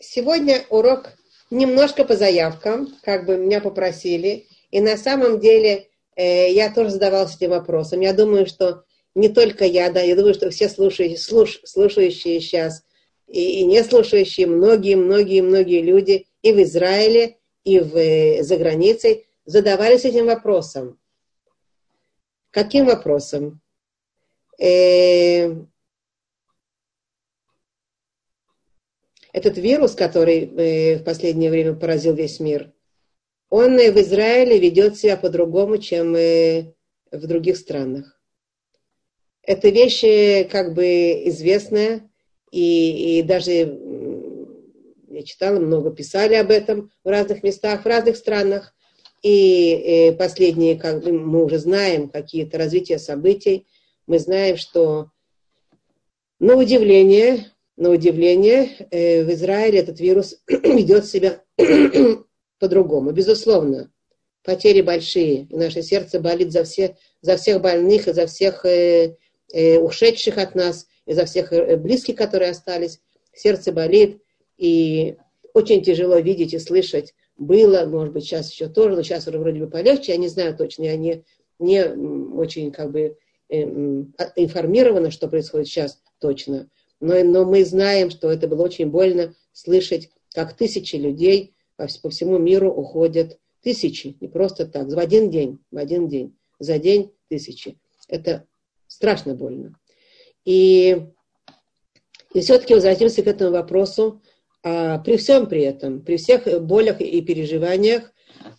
Сегодня урок немножко по заявкам, как бы меня попросили. И на самом деле я тоже задавалась этим вопросом. Я думаю, что не только я, да, я думаю, что все слушающие сейчас и не слушающие, многие люди и в Израиле, и за границей задавались этим вопросом. Каким вопросом? Этот вирус, который в последнее время поразил весь мир, он в Израиле ведет себя по-другому, чем в других странах. Это вещи как бы известная, и даже я читала, много писали об этом в разных местах, в разных странах. И последние, как бы, мы уже знаем какие-то развития событий. Мы знаем, что на удивление, в Израиле этот вирус ведет себя по-другому. Безусловно, потери большие. И наше сердце болит за всех больных, и за всех ушедших от нас, и за всех близких, которые остались. Сердце болит, и очень тяжело видеть и слышать. Было, может быть, сейчас еще тоже, но сейчас вроде бы полегче. Я не знаю точно, я не очень как бы информирована, что происходит сейчас точно. Но мы знаем, что это было очень больно слышать, как тысячи людей по всему миру уходят. Тысячи, не просто так, в один день. За день тысячи. Это страшно больно. И все-таки возвратимся к этому вопросу. При всем при этом, при всех болях и переживаниях,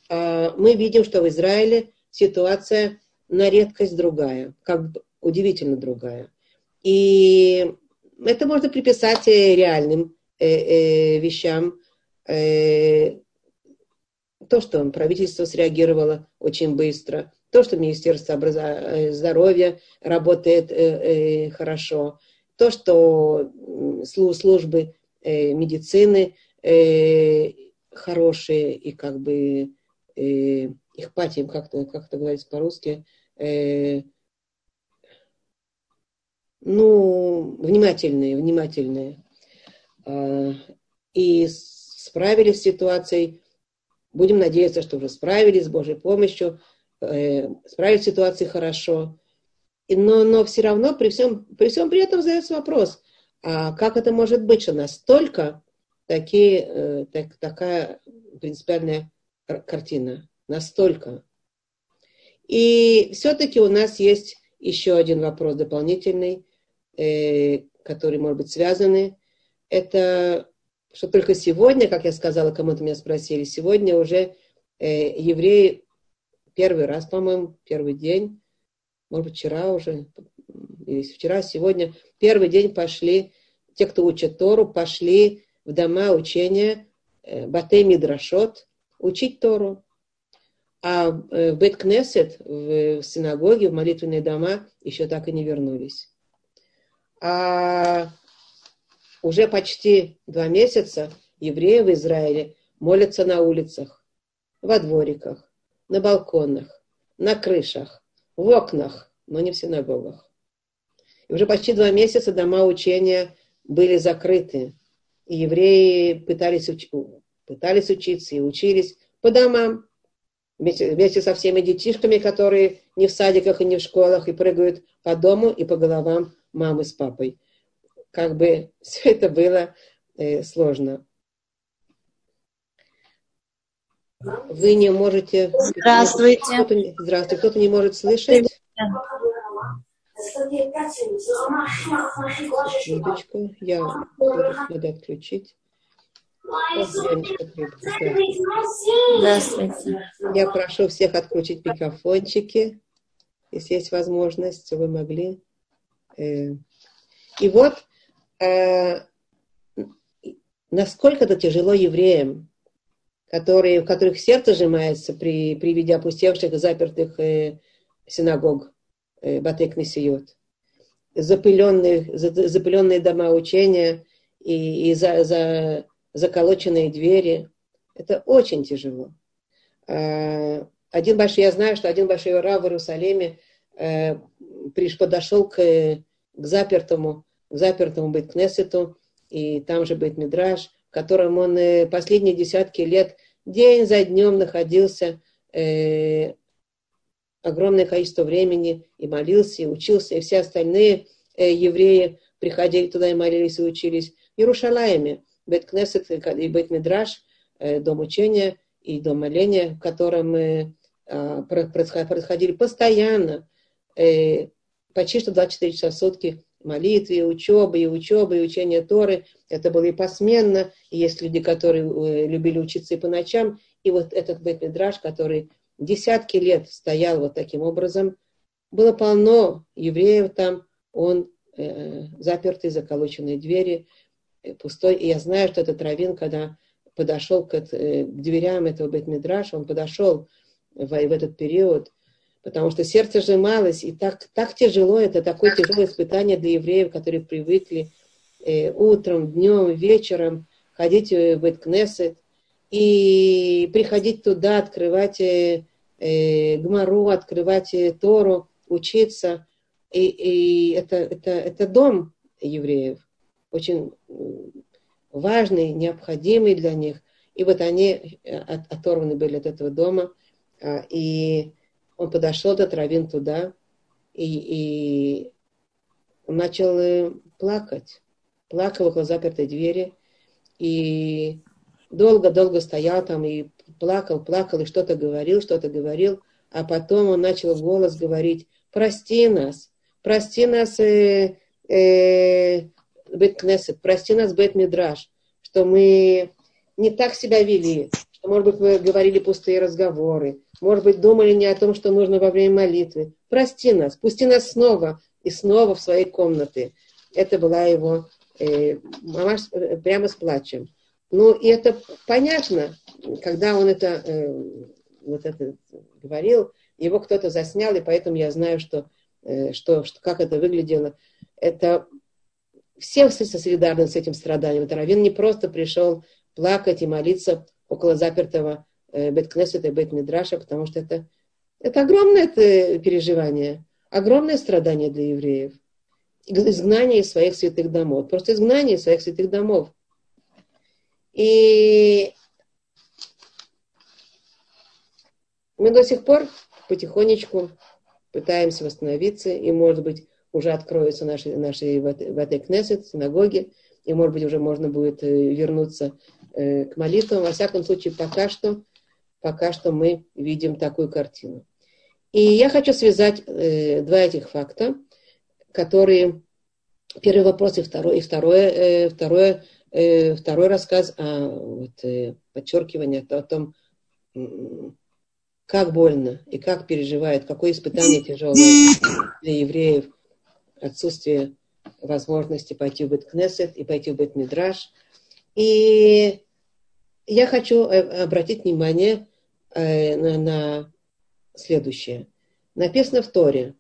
мы видим, что в Израиле ситуация на редкость другая, как бы удивительно другая. И это можно приписать реальным вещам. То, что правительство среагировало очень быстро, то, что Министерство здоровья работает хорошо, то, что службы медицины хорошие и как бы их патим, как-то говорится по-русски, внимательные. И справились с ситуацией, будем надеяться, что уже справились с Божьей помощью, справились с ситуацией хорошо. Но все равно при всем при этом задается вопрос, а как это может быть, что настолько такая принципиальная картина? Настолько. И все-таки у нас есть еще один вопрос дополнительный, который может быть связан. Это, что только сегодня, как я сказала, кому-то меня спросили, сегодня уже евреи первый раз, по-моему, первый день, может быть, вчера уже, или вчера, сегодня, первый день пошли, те, кто учат Тору, пошли в дома учения Батей Мидрашот учить Тору. А в Бет-Кнесет, в синагоге, в молитвенные дома еще так и не вернулись. А уже почти 2 месяца евреи в Израиле молятся на улицах, во двориках, на балконах, на крышах, в окнах, но не в синагогах. И уже почти 2 месяца дома учения были закрыты. И евреи пытались учиться и учились по домам. Вместе со всеми детишками, которые не в садиках и не в школах, и прыгают по дому и по головам мамы с папой. Как бы все это было сложно. Вы не можете... Здравствуйте. Здравствуйте. Кто-то не может слышать? Минуточку. Я надо отключить. Я прошу всех отключить микрофончики, если есть возможность, вы могли. И вот, насколько это тяжело евреям, у которых сердце сжимается при виде опустевших и запертых синагог Батей-Кнесиот, запыленные дома учения и заколоченные двери. Это очень тяжело. Я знаю, что один большой рав в Иерусалиме подошел к запертому Бейт-Кнесету, и там же Бейт-Мидраш, в котором он последние десятки лет день за днем находился огромное количество времени и молился, и учился, и все остальные евреи приходили туда и молились, и учились. В Иерушалайме, Бет-Кнесет и Бет-Мидраш, дом учения и дом моления, в котором происходили постоянно, почти что 24 часа в сутки, молитвы, и учебы, и учения Торы. Это было и посменно, и есть люди, которые любили учиться и по ночам. И вот этот Бет-Мидраш, который десятки лет стоял вот таким образом, было полно евреев там, он запертый, заколоченные двери, пустой. И я знаю, что этот раввин, когда подошел к дверям этого Бет-Мидраша, он подошел в этот период, потому что сердце сжималось, и так тяжело, это такое тяжелое испытание для евреев, которые привыкли утром, днем, вечером ходить в Бет-Кнесет и приходить туда, открывать Гмару, открывать Тору, учиться. И это дом евреев, очень важный, необходимый для них. И вот они оторваны были от этого дома. И он подошел, этот раввин, туда, и он начал плакать. Плакал около запертой двери. И долго-долго стоял там и плакал, и что-то говорил. А потом он начал в голос говорить: прости нас, Бет-Кнесет, прости нас, Бет-Мидраш, что мы не так себя вели, что, может быть, мы говорили пустые разговоры, может быть, думали не о том, что нужно во время молитвы. Прости нас, пусти нас снова и снова в своей комнате. Это была его мама прямо с плачем. Ну, и это понятно, когда он это, говорил, его кто-то заснял, и поэтому я знаю, что как это выглядело. Это все солидарны с этим страданием. Это раввин не просто пришел плакать и молиться около запертого Бет-Кнесета и Бет-Мидраша, потому что это огромное переживание, огромное страдание для евреев. Изгнание из своих святых домов. Просто изгнание из своих святых домов. И мы до сих пор потихонечку пытаемся восстановиться, и, может быть, уже откроются наши Бет-Кнесет, синагоги, и, может быть, уже можно будет вернуться к молитвам. Во всяком случае, пока что мы видим такую картину. И я хочу связать два этих факта, которые... Первый вопрос и второй рассказ подчеркивание о том, как больно и как переживает, какое испытание тяжелое для евреев отсутствие возможности пойти в Бет-Кнесет и пойти в Бет-Мидраш. И я хочу обратить внимание на следующее. Написано в Торе.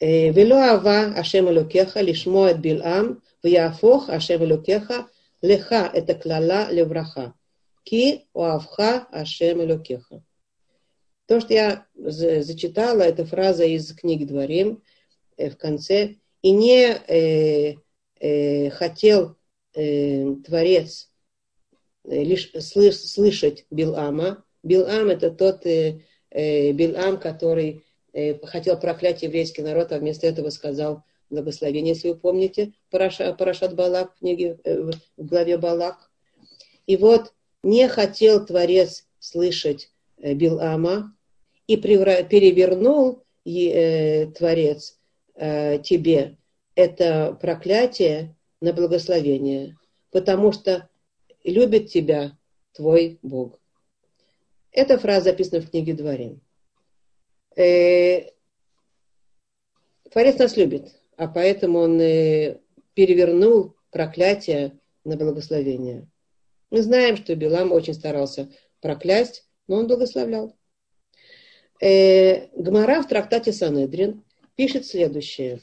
«Вело ава Ашем Элокеха лишмо эт Билам, вяафох Ашем Элокеха леха эта клала левраха». «Ки оавха Ашем Элокеха». То, что я зачитала, это фраза из книги Дворим в конце. «И не хотел Творец лишь слышать Билама». Билам – это тот Билам, который хотел проклять еврейский народ, а вместо этого сказал благословение, если вы помните, Парашат Балак в книге, в главе Балак. И вот не хотел Творец слышать Билама, и перевернул Творец тебе это проклятие на благословение, потому что любит тебя твой Бог. Эта фраза записана в книге Дворим. Творец нас любит, а поэтому он перевернул проклятие на благословение. Мы знаем, что Билам очень старался проклясть, но он благословлял. Гмара в трактате Санедрин пишет следующее.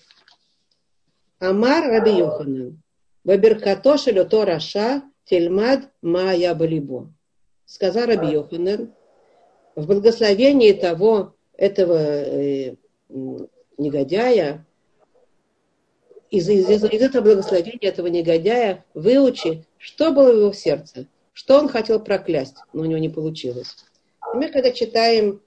Амар Раби Йоханан, Баберкато шелето раша тельмад мая балибо. Сказал Раби Йоханан, в благословении этого негодяя из этого благословения этого негодяя выучи, что было в его сердце, что он хотел проклясть, но у него не получилось. И мы, когда читаем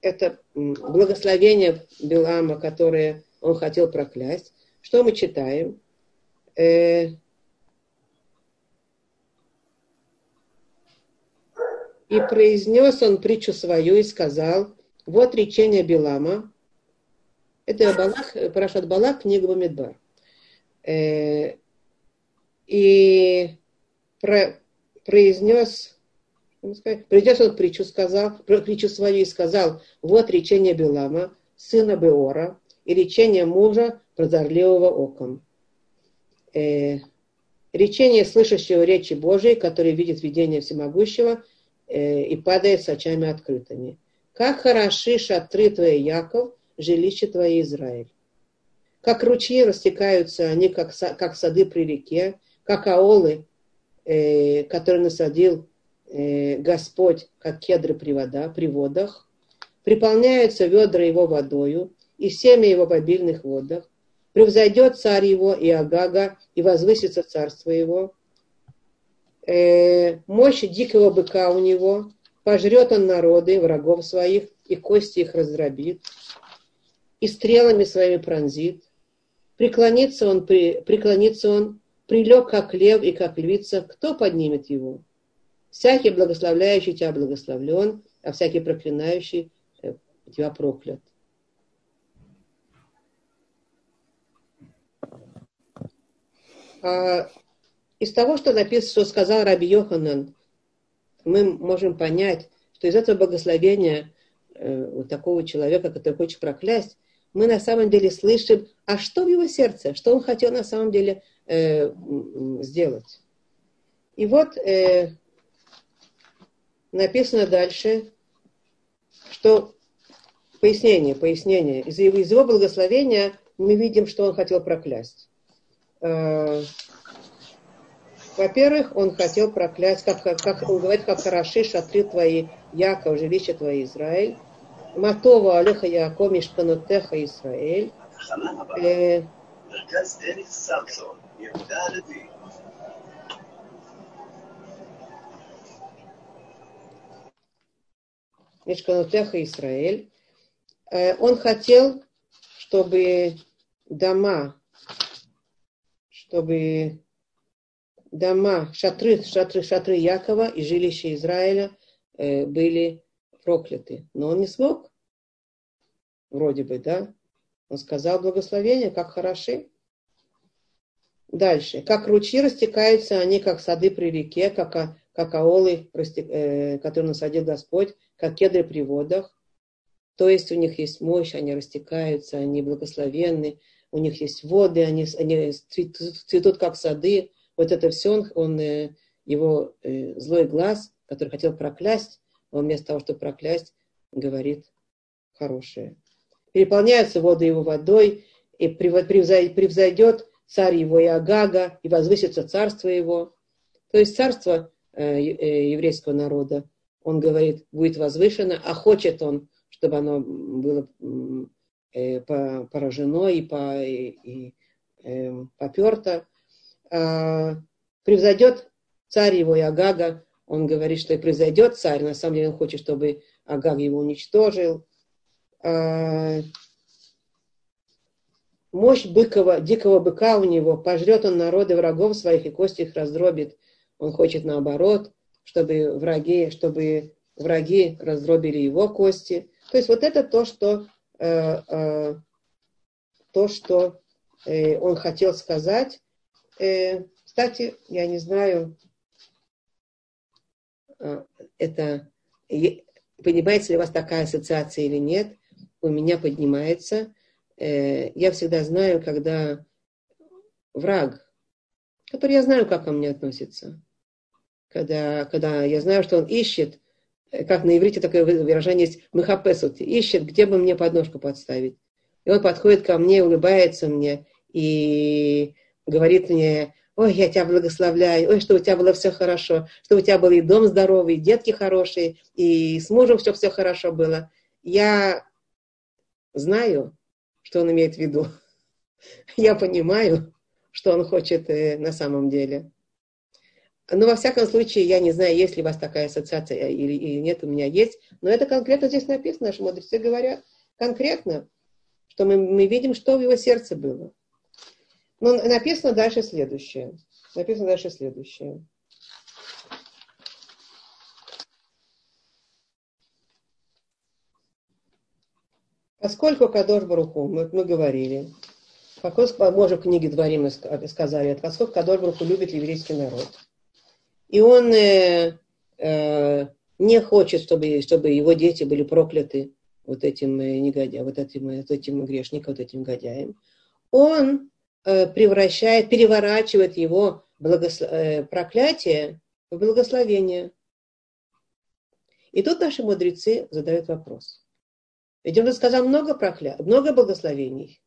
это благословение Билама, которое он хотел проклясть, что мы читаем? И произнес он притчу свою и сказал: вот речение Билама. Это Балак, Парашат Балак, книга Бамидбар. И произнес он притчу свою и сказал: вот речение Билама, сына Беора, и речение мужа, прозорливого оком. Речение слышащего речи Божией, который видит видение всемогущего и падает с очами открытыми. Как хороши шатры твои, Яков, жилище твое, Израиль. Как ручьи растекаются они, как сады при реке, как аолы, которые насадил Господь, как кедры при водах. Приполняются ведра его водою, и семя его в обильных водах. Превзойдет царь его и Агага, и возвысится царство его. Мощь дикого быка у него, пожрет он народы, врагов своих, и кости их раздробит, и стрелами своими пронзит. Преклонится он, прилег, как лев и как львица, кто поднимет его? Всякий благословляющий тебя благословлен, а всякий проклинающий тебя проклят. Из того, что написано, что сказал Раби Йоханан, мы можем понять, что из этого благословения вот такого человека, который хочет проклясть, мы на самом деле слышим, а что в его сердце, что он хотел на самом деле сделать. И вот написано дальше, что пояснение. Из его благословения мы видим, что он хотел проклясть. Во-первых, он хотел проклясть, как он говорит, как хороши шатры твои, Яков, жилище твое, Израиль. Матова алеха Яков, мишканотеха, Израиль. Мишканотеха, Израиль. Он хотел, чтобы дома, шатры Якова и жилища Израиля были прокляты. Но он не смог, вроде бы, да? Он сказал благословение, как хороши. Дальше. Как ручьи растекаются они, как сады при реке, как аолы, которые насадил Господь, как кедры при водах. То есть у них есть мощь, они растекаются, они благословенны. У них есть воды, они цветут, как сады. Вот это все его злой глаз, который хотел проклясть, он вместо того, чтобы проклясть, говорит хорошее. Переполняются воды его водой, и превзойдет царь его и Агага, и возвысится царство его. То есть царство еврейского народа, он говорит, будет возвышено, а хочет он, чтобы оно было поражено и поперто. Превзойдет царь его и Агага. Он говорит, что и превзойдет царь. На самом деле он хочет, чтобы Агаг его уничтожил. Мощь дикого быка у него. Пожрет он народы врагов своих и кости их раздробит. Он хочет наоборот, чтобы враги раздробили его кости. То есть вот это то, что он хотел сказать. Кстати, я не знаю, это поднимается ли у вас такая ассоциация или нет. У меня поднимается. Я всегда знаю, когда враг, который я знаю, как ко мне относится, когда я знаю, что он ищет, как на иврите такое выражение есть, мехапесут, ищет, где бы мне подножку подставить. И он подходит ко мне, улыбается мне и говорит мне: ой, я тебя благословляю, ой, что у тебя было все хорошо, что у тебя был и дом здоровый, и детки хорошие, и с мужем все хорошо было. Я знаю, что он имеет в виду. я понимаю, что он хочет на самом деле. Но во всяком случае, я не знаю, есть ли у вас такая ассоциация или нет, у меня есть. Но это конкретно здесь написано, наши мудрецы говорят конкретно, что мы видим, что в его сердце было. Но написано дальше следующее. Поскольку Кадош Барух Ху, мы говорили, мы уже в книге Дворим мы сказали, поскольку Кадош Барух Ху любит еврейский народ, и он не хочет, чтобы его дети были прокляты вот этим негодяем, вот этим грешником, вот этим негодяем, он превращает, переворачивает его проклятие в благословение. И тут наши мудрецы задают вопрос. Ведь он сказал много благословений.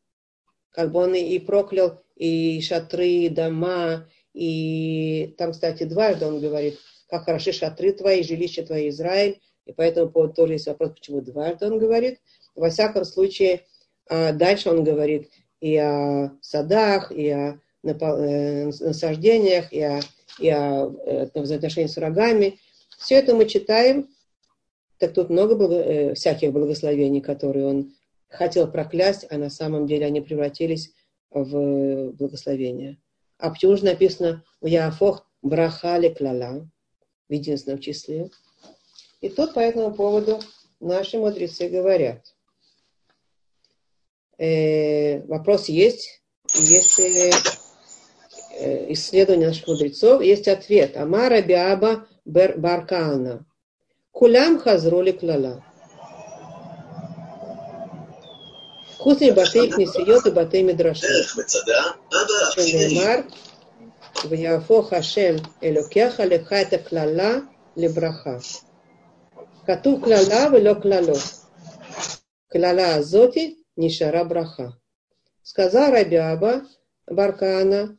Как бы он и проклял, и шатры, и дома, и там, кстати, дважды он говорит, как хороши шатры твои, жилища твои, Израиль. И по этому поводу тоже есть вопрос, почему дважды он говорит. Во всяком случае, дальше он говорит и о садах, и о насаждениях, и о взаимоотношениях с врагами. Все это мы читаем. Так тут много всяких благословений, которые он хотел проклясть, а на самом деле они превратились в благословения. А почему же написано «Уяафох брахали клала» в единственном числе? И тут по этому поводу наши мудрецы говорят. Вопрос есть, есть исследование наших мудрецов, есть ответ. «Амар Раби Аба бар Каана». Кулям хазроли клала. Вкусный батей кнесиот и батей мидраши. Шенемар. Ваяфо хашем элокеха лехайта клала лебраха. Кату клала вело клало. Клала азоти нишара браха. Сказал Раби Аба бар Каана,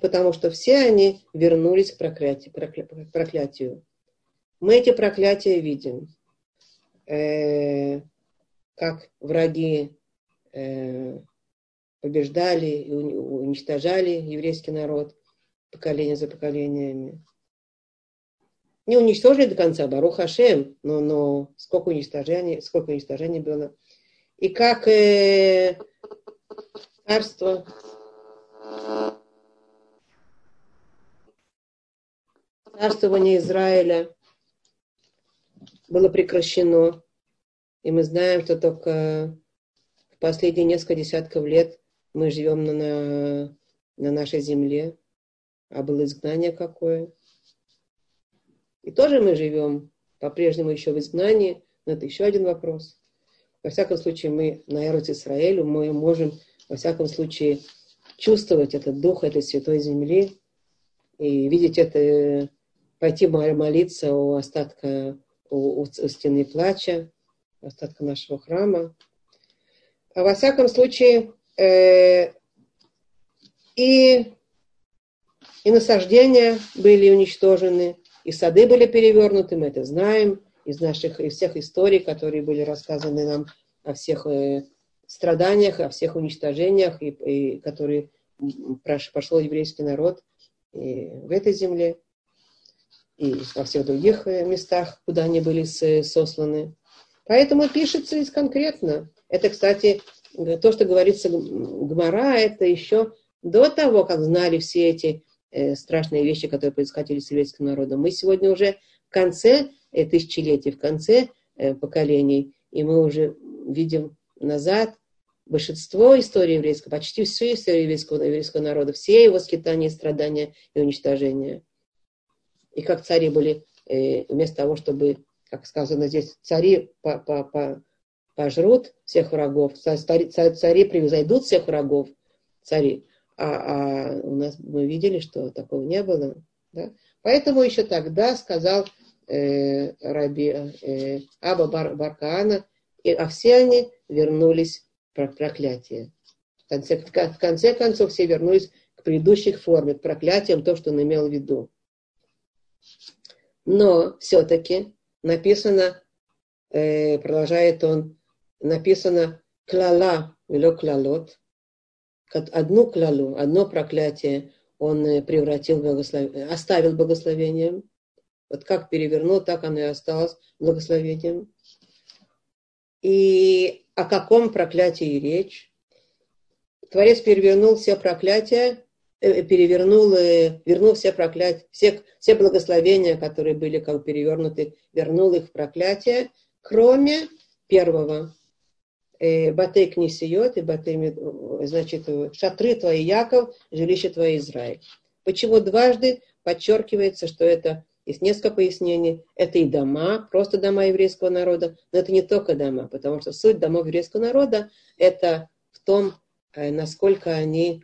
потому что все они вернулись к проклятию. Мы эти проклятия видим, как враги побеждали и уничтожали еврейский народ поколение за поколениями. Не уничтожили до конца, Барух Хашем, но сколько уничтожений было. И как царство... Царствование Израиля было прекращено. И мы знаем, что только в последние несколько десятков лет мы живем на нашей земле. А было изгнание какое. И тоже мы живем по-прежнему еще в изгнании. Но это еще один вопрос. Во всяком случае, мы на Эрец Исраэлю, мы можем, во всяком случае, чувствовать этот дух этой святой земли и видеть это, пойти молиться у остатка у стены плача, остатка нашего храма. А во всяком случае, и насаждения были уничтожены, и сады были перевернуты, мы это знаем из всех историй, которые были рассказаны нам о всех страданиях, о всех уничтожениях, и которые прошел еврейский народ и в этой земле, и во всех других местах, куда они были сосланы. Поэтому пишется конкретно. Это, кстати, то, что говорится Гмара, это еще до того, как знали все эти страшные вещи, которые происходили с еврейским народом. Мы сегодня уже в конце тысячелетий, в конце поколений, и мы уже видим назад большинство истории еврейского, почти всю историю еврейского народа, все его скитания, страдания и уничтожения. И как цари были, вместо того, чтобы, как сказано здесь, цари пожрут всех врагов, цари превзойдут всех врагов, цари. А у нас мы видели, что такого не было. Да? Поэтому еще тогда сказал Раби Аба бар Каана, а все они вернулись к проклятию. В конце концов, все вернулись к предыдущей форме, к проклятиям, то, что он имел в виду. Но все-таки написано, продолжает он, написано «клала вело клалот», одну клялу, одно проклятие он превратил в благословение, оставил благословением. Вот как перевернул, так оно и осталось благословением. И о каком проклятии речь? Творец перевернул все проклятия, вернул все проклятия, все благословения, которые были как перевернуты, вернул их в проклятие, кроме первого. Батей книсиот и батей, значит, шатры твои, Яков, жилище твое, Израиль. Почему дважды подчеркивается, что это, есть несколько пояснений, это и дома, просто дома еврейского народа, но это не только дома, потому что суть домов еврейского народа это в том, насколько они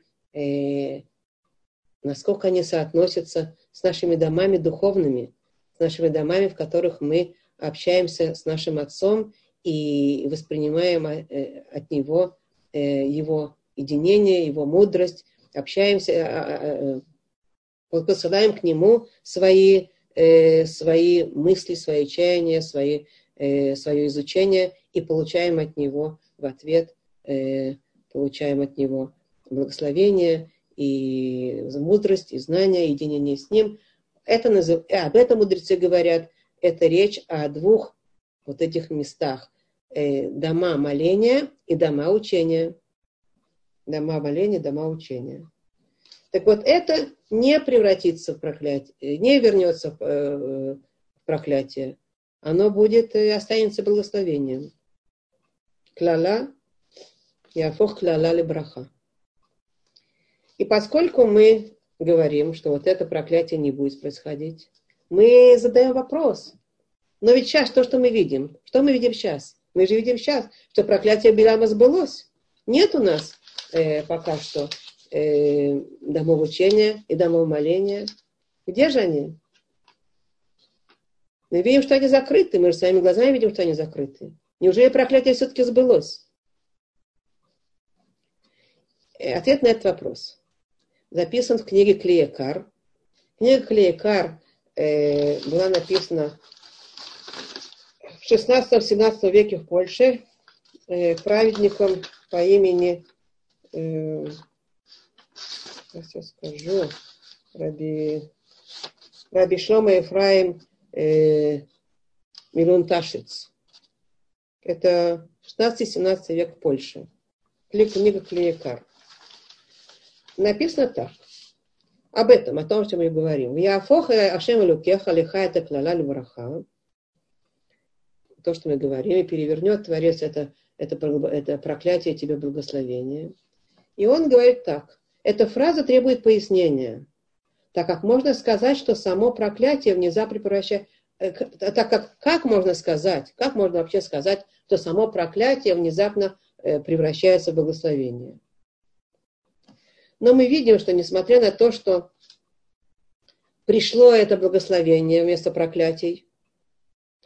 соотносятся с нашими домами духовными, с нашими домами, в которых мы общаемся с нашим отцом и воспринимаем от него его единение, его мудрость, общаемся, посылаем к нему свои мысли, свои чаяния, свое изучение и получаем от него в ответ, получаем от него благословение и мудрость, и знания, и единение с ним. Об этом мудрецы говорят, это речь о двух вот этих местах. Дома моления и дома учения. Дома моления, дома учения. Так вот, это не превратится в проклятие, не вернется в проклятие. Оно будет, останется благословением. Клала, яфох клала лебраха. И поскольку мы говорим, что вот это проклятие не будет происходить, мы задаем вопрос. Но ведь сейчас то, что мы видим. Что мы видим сейчас? Мы же видим сейчас, что проклятие Билама сбылось. Нет у нас пока что домов учения и домов моления. Где же они? Мы видим, что они закрыты. Мы же своими глазами видим, что они закрыты. Неужели проклятие все-таки сбылось? Ответ на этот вопрос записан в книге Клеекар. Книга Клеекар была написана в 16-17 веке в Польше праведником по имени, Раби Шломо Ефраим Минунташиц. Это 16-17 век в Польше. Книга Клеекар. Написано так. Об этом, о том, что мы говорим. Яфох Ашем Элукеха леха эт клала левраха. То, что мы говорим, и перевернет Творец это проклятие тебе благословение. И он говорит так. Эта фраза требует пояснения, так как можно сказать, что само проклятие внезапно превращает... Как можно вообще сказать, что само проклятие внезапно превращается в благословение? Но мы видим, что несмотря на то, что пришло это благословение вместо проклятий,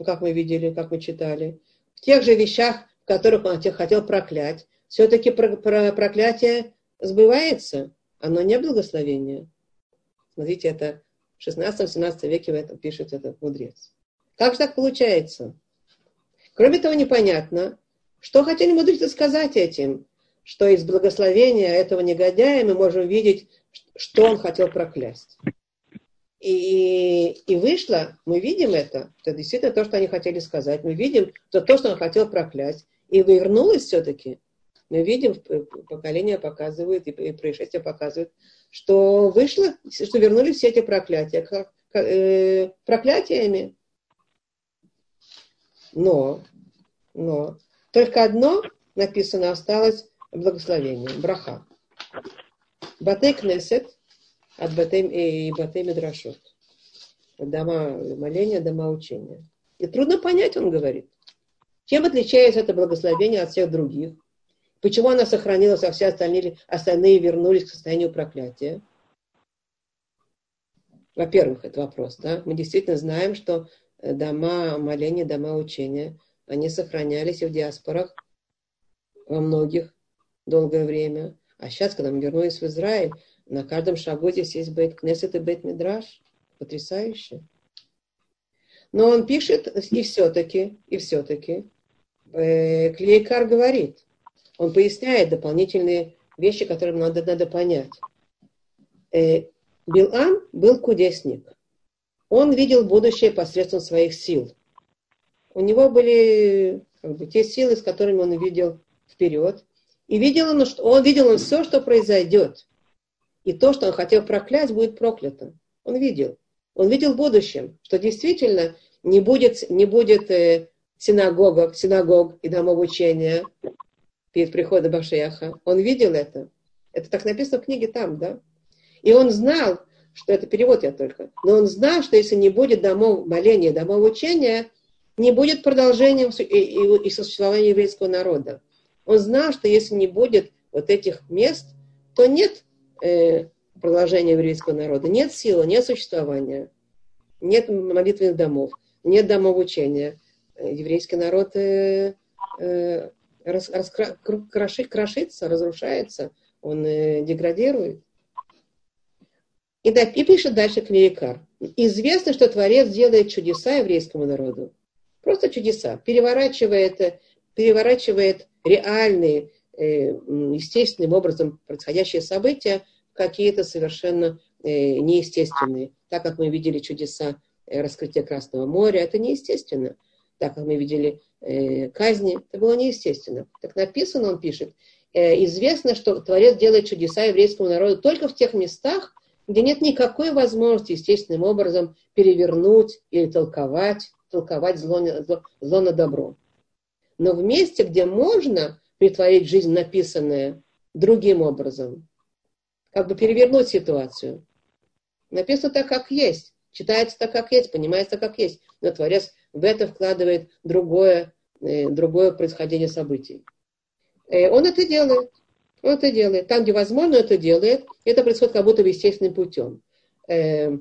как мы видели, как мы читали, в тех же вещах, в которых он тебя хотел проклять, все-таки проклятие сбывается, оно не благословение. Смотрите, это в 16-17 веке это пишет этот мудрец. Как же так получается? Кроме того, непонятно, что хотели мудрецы сказать этим, что из благословения этого негодяя мы можем видеть, что он хотел проклясть. И вышло, мы видим это, что действительно то, что они хотели сказать, мы видим, что то, что он хотел проклясть, и вернулось все-таки. Мы видим, поколение показывает, и происшествие показывает, что вышло, что вернулись все эти проклятия проклятиями. Но только одно написано, осталось благословение, браха. Батей кнесет от батей медрашот. Дома моления, дома учения. И трудно понять, он говорит, чем отличается это благословение от всех других. Почему она сохранилась, а все остальные вернулись к состоянию проклятия? Во-первых, это вопрос, да? Мы действительно знаем, что дома моления, дома учения, они сохранялись и в диаспорах во многих долгое время. А сейчас, когда мы вернулись в Израиль, на каждом шагу здесь есть бейт-кнесет и бейт-мидраш. Потрясающе. Но он пишет, и все-таки Клеекар говорит, он поясняет дополнительные вещи, которые надо понять. Билам был кудесник. Он видел будущее посредством своих сил. У него были те силы, с которыми он видел вперед. И видел он все, что произойдет. И то, что он хотел проклясть, будет проклято. Он видел. Он видел в будущем, что действительно не будет синагог и домов учения перед приходом Машиаха. Он видел это. Это так написано в книге там, да? И он знал, что это перевод я только, но он знал, что если не будет домов моления, домов учения, не будет продолжением и существования еврейского народа. Он знал, что если не будет вот этих мест, то нет продолжения еврейского народа, нет силы, нет существования, нет молитвенных домов, нет домов учения. Еврейский народ крошится, разрушается, он деградирует. И пишет дальше Клеекар. Известно, что Творец делает чудеса еврейскому народу. Просто чудеса. Переворачивает реальные, естественным образом происходящие события в какие-то совершенно неестественные. Так как мы видели чудеса раскрытия Красного моря, это неестественно. Так как мы видели казни, это было неестественно. Так написано, он пишет. Известно, что Творец делает чудеса еврейскому народу только в тех местах, где нет никакой возможности естественным образом перевернуть или толковать зло на добро. Но в месте, где можно притворить жизнь написанное другим образом, как бы перевернуть ситуацию. Написано так, как есть, читается так, как есть, понимается так, как есть, но Творец в это вкладывает другое происхождение событий. Он это делает. Он это делает. Там, где возможно, это делает. Это происходит как будто бы естественным путем. Я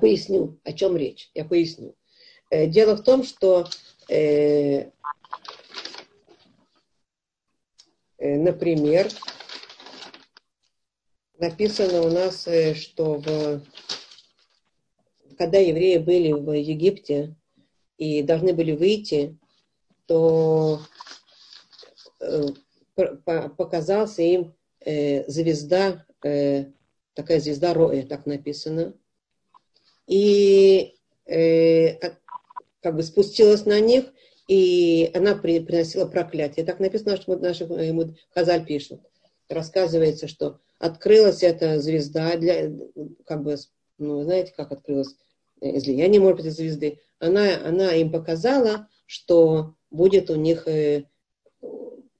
поясню, о чем речь. Я поясню. Дело в том, что, например, написано у нас, что когда евреи были в Египте и должны были выйти, то показался им звезда, такая звезда Роэ, так написано, и как бы спустилась на них, и она приносила проклятие. Так написано, что наши Хазаль пишут. Рассказывается, что открылась эта звезда, знаете, как открылась излияние, может быть, звезды. Она им показала, что будет у них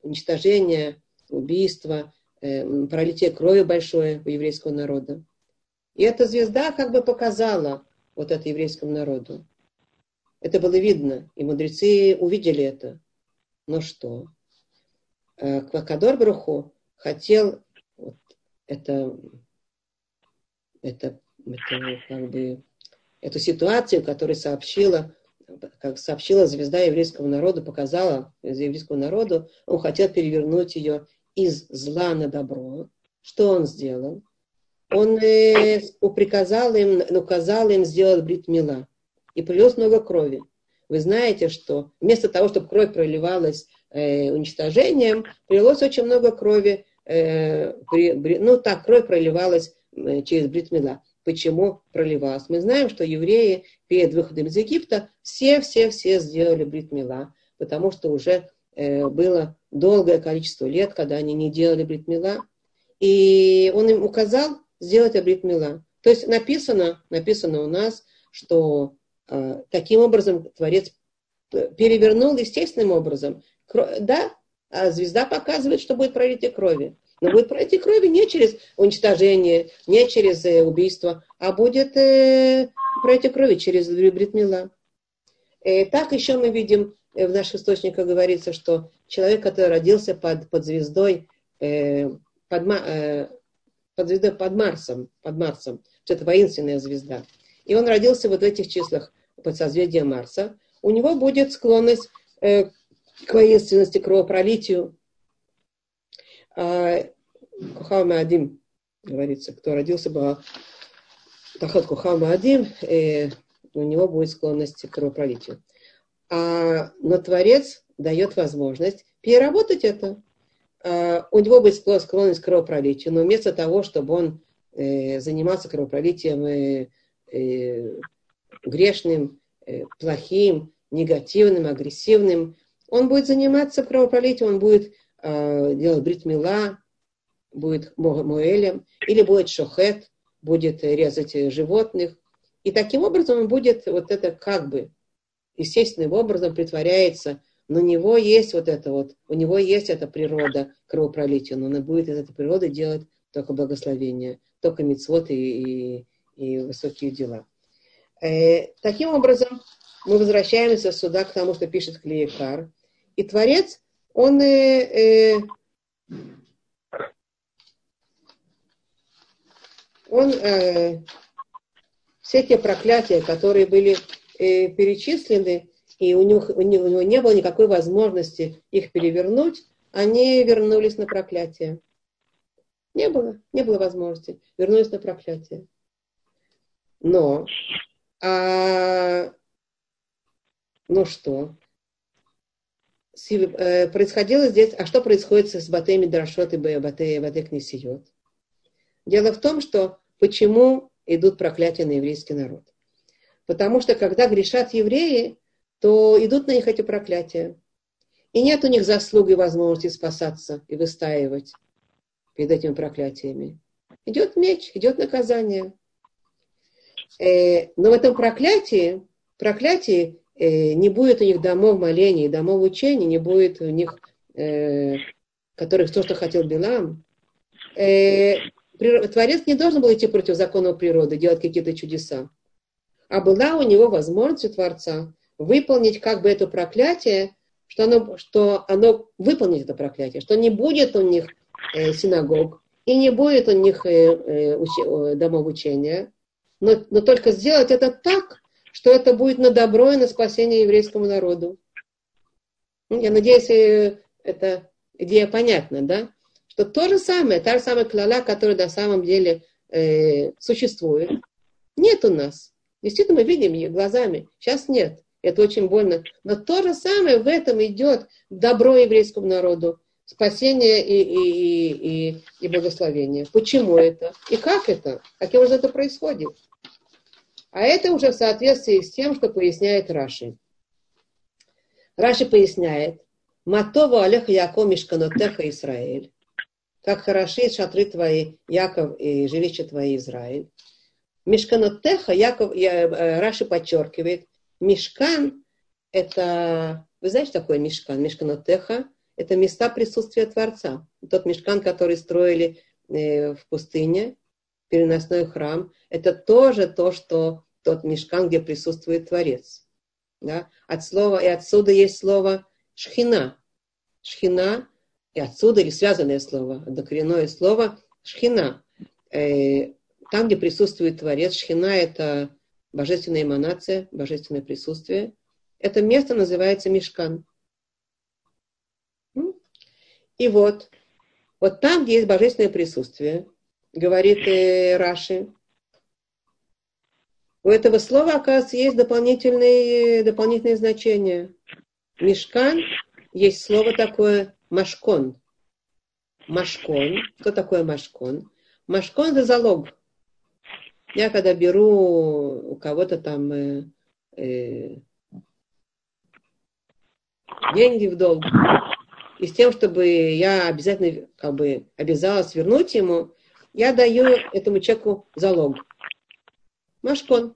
уничтожение, убийство, пролитие крови большое у еврейского народа. И эта звезда как бы показала вот это еврейскому народу. Это было видно, и мудрецы увидели это. Но что? Квакадор Бруху хотел вот эту ситуацию, которую сообщила звезда еврейскому народу, показала еврейскому народу, он хотел перевернуть ее из зла на добро. Что он сделал? Он указал им сделать брит-мила. И пролилось много крови. Вы знаете, что вместо того, чтобы кровь проливалась уничтожением, пролилось очень много крови. Кровь проливалась через брит-мила. Почему проливалась? Мы знаем, что евреи перед выходом из Египта все сделали брит-мила, потому что уже было долгое количество лет, когда они не делали брит-мила. И он им указал сделать брит-мила. То есть написано у нас, что таким образом Творец перевернул естественным образом. Звезда показывает, что будет пролитие крови. Но будет пролитие крови не через уничтожение, не через убийство, а будет пролитие крови через брит-мила. Так еще мы видим, в наших источниках говорится, что человек, который родился под звездой под Марсом, что это воинственная звезда, и он родился вот в этих числах под созвездием Марса, у него будет склонность к воинственности, к кровопролитию. Кухав Маадим, говорится, кто родился по Тахат Кухав Маадим, у него будет склонность к кровопролитию. Но Творец дает возможность переработать это. у него будет склонность к кровопролитию, но вместо того, чтобы он занимался кровопролитием грешным, плохим, негативным, агрессивным, он будет заниматься кровопролитием, он будет делать брит-мила, будет муэлем, или будет шохет, будет резать животных. И таким образом он будет вот это как бы естественным образом притворяется, но у него есть эта природа кровопролития, но он будет из этой природы делать только благословение, только мицвот и высокие дела. Таким образом, мы возвращаемся сюда к тому, что пишет Клеекар. И Творец, он все те проклятия, которые были перечислены, и у него не было никакой возможности их перевернуть, они вернулись на проклятие. Не было возможности. Вернулись на проклятие. Но, происходило здесь, что происходит с Батей Мидрашот и Батей Кнесиот? Дело в том, что почему идут проклятия на еврейский народ? Потому что, когда грешат евреи, то идут на них эти проклятия. И нет у них заслуги и возможности спасаться и выстаивать перед этими проклятиями. Идет меч, идет наказание. Но в этом проклятии не будет у них домов молений, домов учений, не будет у них, которых то, что хотел Билам. Творец не должен был идти против закона природы, делать какие-то чудеса. А была у него возможность у Творца выполнить как бы это проклятие, что оно выполнит это проклятие, что не будет у них синагог и не будет у них домов учения, но только сделать это так, что это будет на добро и на спасение еврейскому народу. Я надеюсь, эта идея понятна, да? Что то же самое, та же самая клала, которая на самом деле существует, нет у нас. Действительно, мы видим ее глазами. Сейчас нет. Это очень больно. Но то же самое в этом идет добро еврейскому народу. Спасение и благословение. Почему это? И как это? Каким образом это происходит? А это уже в соответствии с тем, что поясняет Раши. Раши поясняет. «Матова алеха Яков мишканотеха Исраэль». «Как хороши шатры твои, Яков, и жилища твои, Израиль». Мишканотеха, Яков, Раши подчеркивает, мишкан – это, вы знаете, что такое мишкан? Мишканотеха – это места присутствия Творца. Тот мишкан, который строили в пустыне, переносной храм, это тоже то, что тот мишкан, где присутствует Творец. Да? От слова, и отсюда есть слово шхина. Шхина, и отсюда и связанное слово, однокоренное слово шхина. Там, где присутствует Творец, шхина – это божественная эманация, божественное присутствие. Это место называется мишкан. И вот там, где есть божественное присутствие, говорит Раши, у этого слова, оказывается, есть дополнительные значения. Мишкан – есть слово такое машкон. Машкон. Что такое машкон? Машкон – это залог. Я когда беру у кого-то там деньги в долг, и с тем, чтобы я обязательно как бы обязалась вернуть ему, я даю этому человеку залог. Машкон.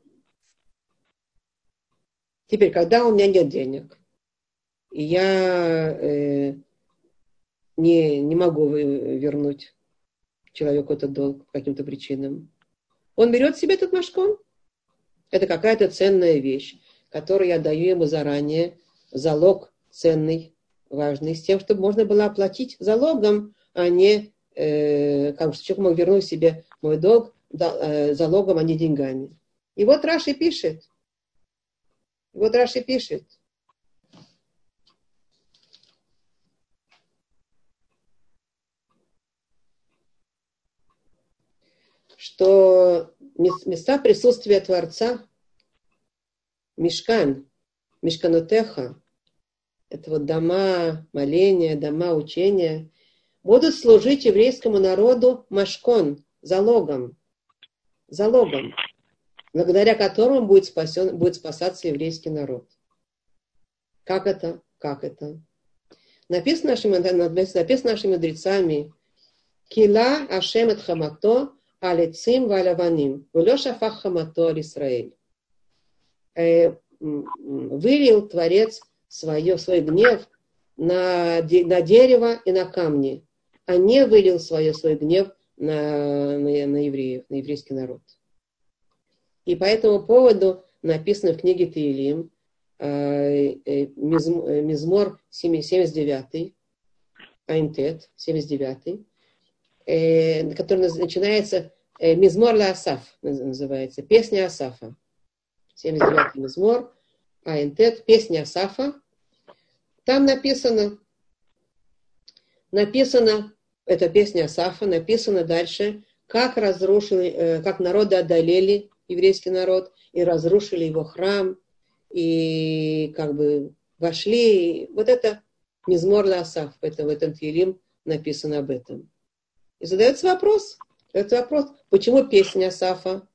Теперь, когда у меня нет денег, и я не могу вернуть человеку этот долг по каким-то причинам, он берет себе этот машкон. Это какая-то ценная вещь, которую я даю ему заранее. Залог ценный, важный, с тем, чтобы можно было оплатить залогом, а не, как бы человек мог вернуть себе мой долг залогом, а не деньгами. И вот Раши пишет. Что места присутствия Творца, мишкан, мишканотеха, это вот дома моления, дома учения, будут служить еврейскому народу машкон, залогом, благодаря которому будет спасаться еврейский народ. Как это? Как это? Написано нашими мудрецами: «Кила Ашем эт хамато, алецим валаваним, улё шафах хамато аль Исраэль». Вылил Творец свой гнев на дерево и на камни, а не вылил свой гнев на евреев, на еврейский народ. И по этому поводу написано в книге Таилим, Мизмор 79, Аимтет 79, который начинается, Мизмор ла Асаф называется, песня Асафа. 79-й Мизмор, Аимтет, песня Асафа. Там написано, эта песня Асафа, написано дальше, как народы одолели еврейский народ и разрушили его храм, и как бы вошли. Вот это Мизмор ла Асаф, в этом Таилим написано об этом. И задается вопрос, почему песня Асафа?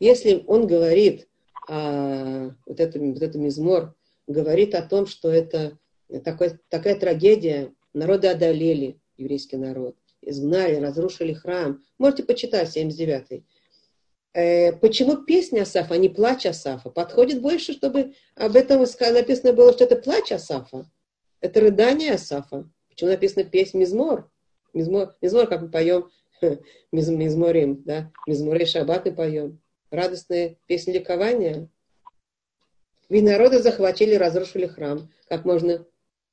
Если он говорит, вот этот Мизмор говорит о том, что это такая трагедия, народы одолели еврейский народ, изгнали, разрушили храм. Можете почитать 79-й. Почему песня Асафа, а не плач Асафа? Подходит больше, чтобы об этом написано было, что это плач Асафа, это рыдание Асафа. Почему написано песня Мизмор? Мизмор, как мы поем, Мизморим, да? Мизморей Шаббат мы поем. Радостные песни ликования. Ведь народы захватили, разрушили храм. Как можно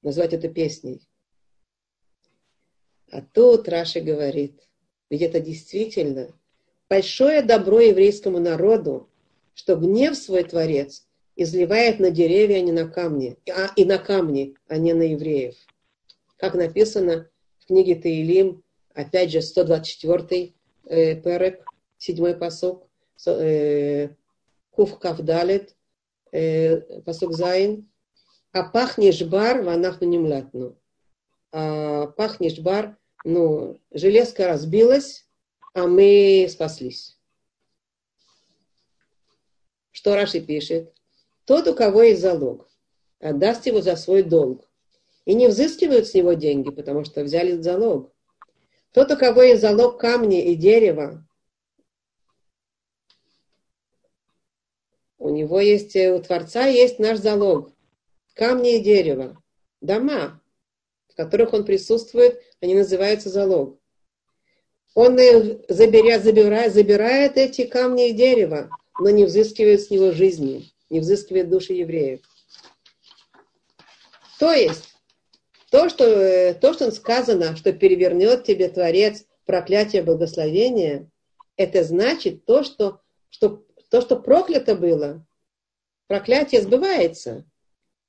назвать это песней? А тут Раши говорит, ведь это действительно большое добро еврейскому народу, что гнев свой Творец изливает на деревья, а не на камни, а не на евреев. Как написано в книге Таилим, опять же, 124-й перек, 7-й пасук, Куф Кавдалет, пасук Заин. А пахнешь бар, ванахну немлятну. Пахнешь бар, железка разбилась, а мы спаслись. Что Раши пишет? Тот, у кого есть залог, отдаст его за свой долг. И не взыскивают с него деньги, потому что взяли залог. Тот, у кого есть залог камня и дерева, у Творца есть наш залог. Камни и дерево. Дома, в которых он присутствует, они называются залог. Он забирает эти камни и дерево, но не взыскивает с него жизни, не взыскивает души евреев. То есть, то, что сказано, что перевернет тебе Творец проклятие благословения, это значит то, что проклято было, проклятие сбывается.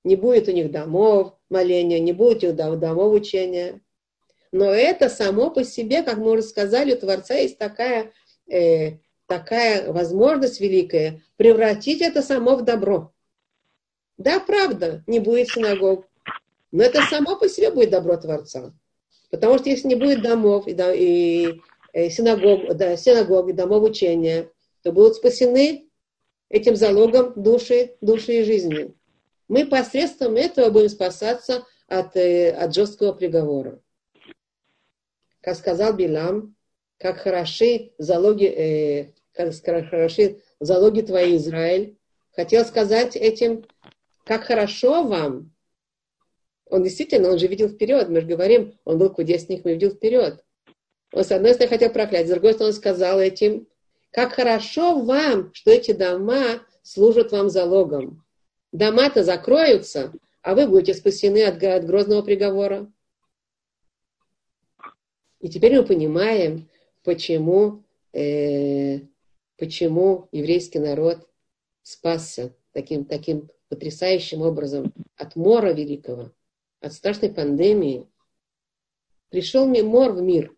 Не будет у них домов моления, не будет у них домов учения. Но это само по себе, как мы уже сказали, у Творца есть такая возможность великая превратить это само в добро. Да, правда, не будет синагог, но это само по себе будет добро Творца. Потому что если не будет домов и синагог, и домов учения, то будут спасены этим залогом души и жизни. Мы посредством этого будем спасаться от жесткого приговора. Как сказал Билам, как хороши залоги твои, Израиль. Хотел сказать этим, как хорошо вам. Он действительно, он же видел вперед. Мы же говорим, он был кудесник, мы видел вперед. Он, с одной стороны, хотел проклясть, с другой стороны, он сказал этим: как хорошо вам, что эти дома служат вам залогом. Дома-то закроются, а вы будете спасены от грозного приговора. И теперь мы понимаем, почему еврейский народ спасся таким потрясающим образом от мора великого, от страшной пандемии. Пришел мор в мир.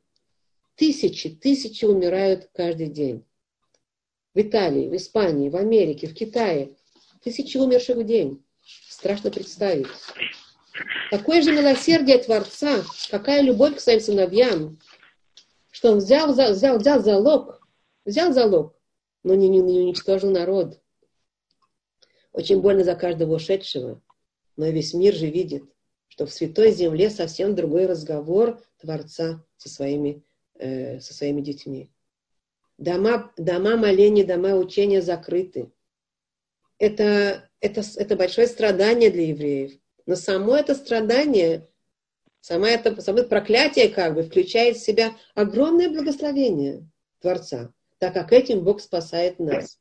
Тысячи умирают каждый день. В Италии, в Испании, в Америке, в Китае. 1000 умерших в день. Страшно представить. Какое же милосердие Творца, какая любовь к своим сыновьям, что он взял залог, но не уничтожил народ. Очень больно за каждого ушедшего, но весь мир же видит, что в Святой Земле совсем другой разговор Творца со своими детьми. Дома молений, дома учения закрыты. Это большое страдание для евреев. Но само это страдание, само это проклятие включает в себя огромное благословение Творца, так как этим Бог спасает нас.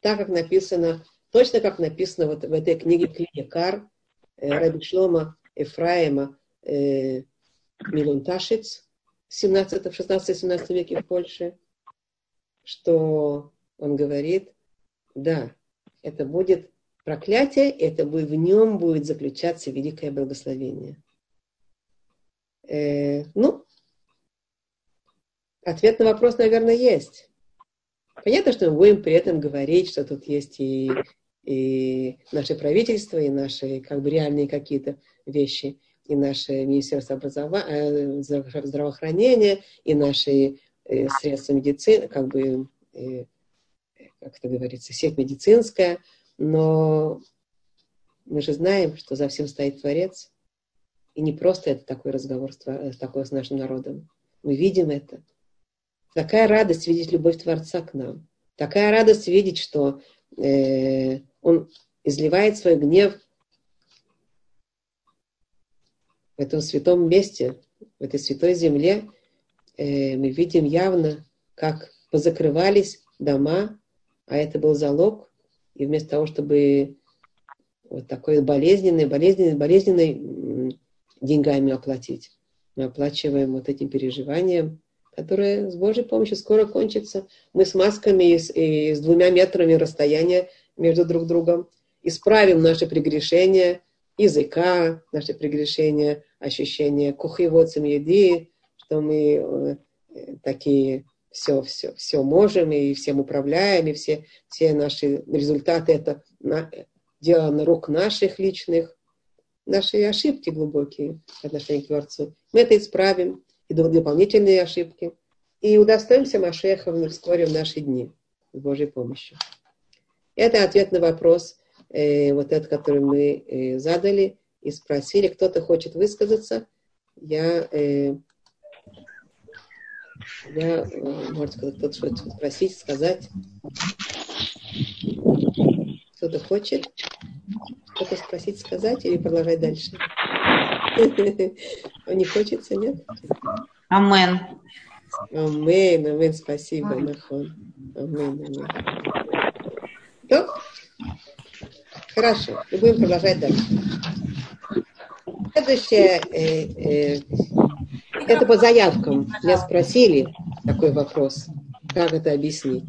Так как написано, точно как написано вот в этой книге Клеекар Раби Шломо Ефраима Минунташиц в 16-17 веке в Польше, что он говорит, да, это будет проклятие, в нем будет заключаться великое благословение. Ответ на вопрос, наверное, есть. Понятно, что мы будем при этом говорить, что тут есть и наше правительство, и наши реальные какие-то вещи, и наше Министерство здравоохранения, и наши средства медицины, сеть медицинская, но мы же знаем, что за всем стоит Творец, и не просто это такой разговор с нашим народом. Мы видим это. Такая радость видеть любовь Творца к нам. Такая радость видеть, что Он изливает свой гнев в этом святом месте, в этой святой земле. Мы видим явно, как позакрывались дома, а это был залог. И вместо того, чтобы вот такой болезненный деньгами оплатить, мы оплачиваем вот этим переживанием, которое с Божьей помощью скоро кончится. Мы с масками и с 2 метрами расстояния между друг другом исправим наши прегрешения языка, наши прегрешения ощущения кухеводцем еды, что мы такие все можем, и всем управляем, и все наши результаты — это дело рук наших личных, наши ошибки глубокие в отношении к Творцу. Мы это исправим, и дополнительные ошибки, и удостоимся Машеха вскоре в наши дни с Божьей помощью. Это ответ на вопрос, который мы задали и спросили. Кто-то хочет высказаться? Я, может, кто-то хочет спросить, сказать. Кто-то хочет что-то спросить, сказать или продолжать дальше? Не хочется, нет? Амэн, спасибо, Нахон. Амэн. Хорошо, мы будем продолжать дальше. Следующее... Это по заявкам. Меня спросили такой вопрос, как это объяснить.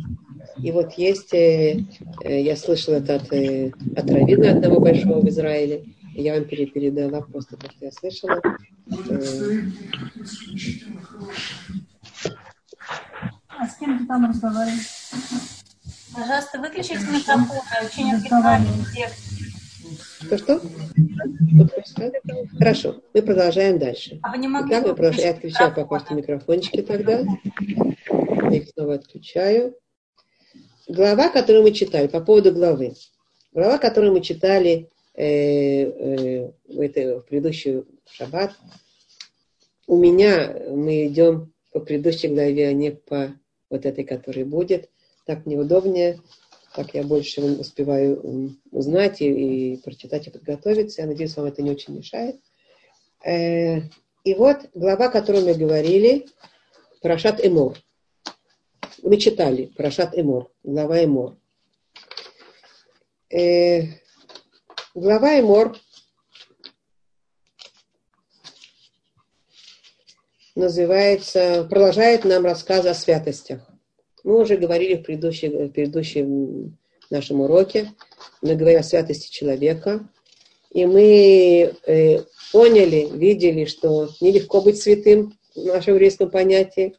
И вот есть, я слышала это от раввина одного большого в Израиле, и я вам передала просто то, что я слышала. А с кем ты там разговариваешь? Пожалуйста, выключите микрофон, очень официальный текст. Что? Хорошо, мы продолжаем дальше. А вы не могли... Итак, я отключаю пока что микрофончики тогда. Я их снова отключаю. Глава, которую мы читали, по поводу главы. Глава, которую мы читали в предыдущий шаббат. У меня мы идем по предыдущей главе, а не по вот этой, которая будет. Так мне удобнее. Так я больше успеваю узнать и прочитать, и подготовиться. Я надеюсь, вам это не очень мешает. И вот глава, о которой мы говорили, Парашат Эмор. Мы читали Парашат Эмор, глава Эмор. Глава Эмор называется, продолжает нам рассказ о святостях. Мы уже говорили в предыдущем нашем уроке, мы говорили о святости человека, и мы поняли, видели, что нелегко быть святым в нашем еврейском понятии.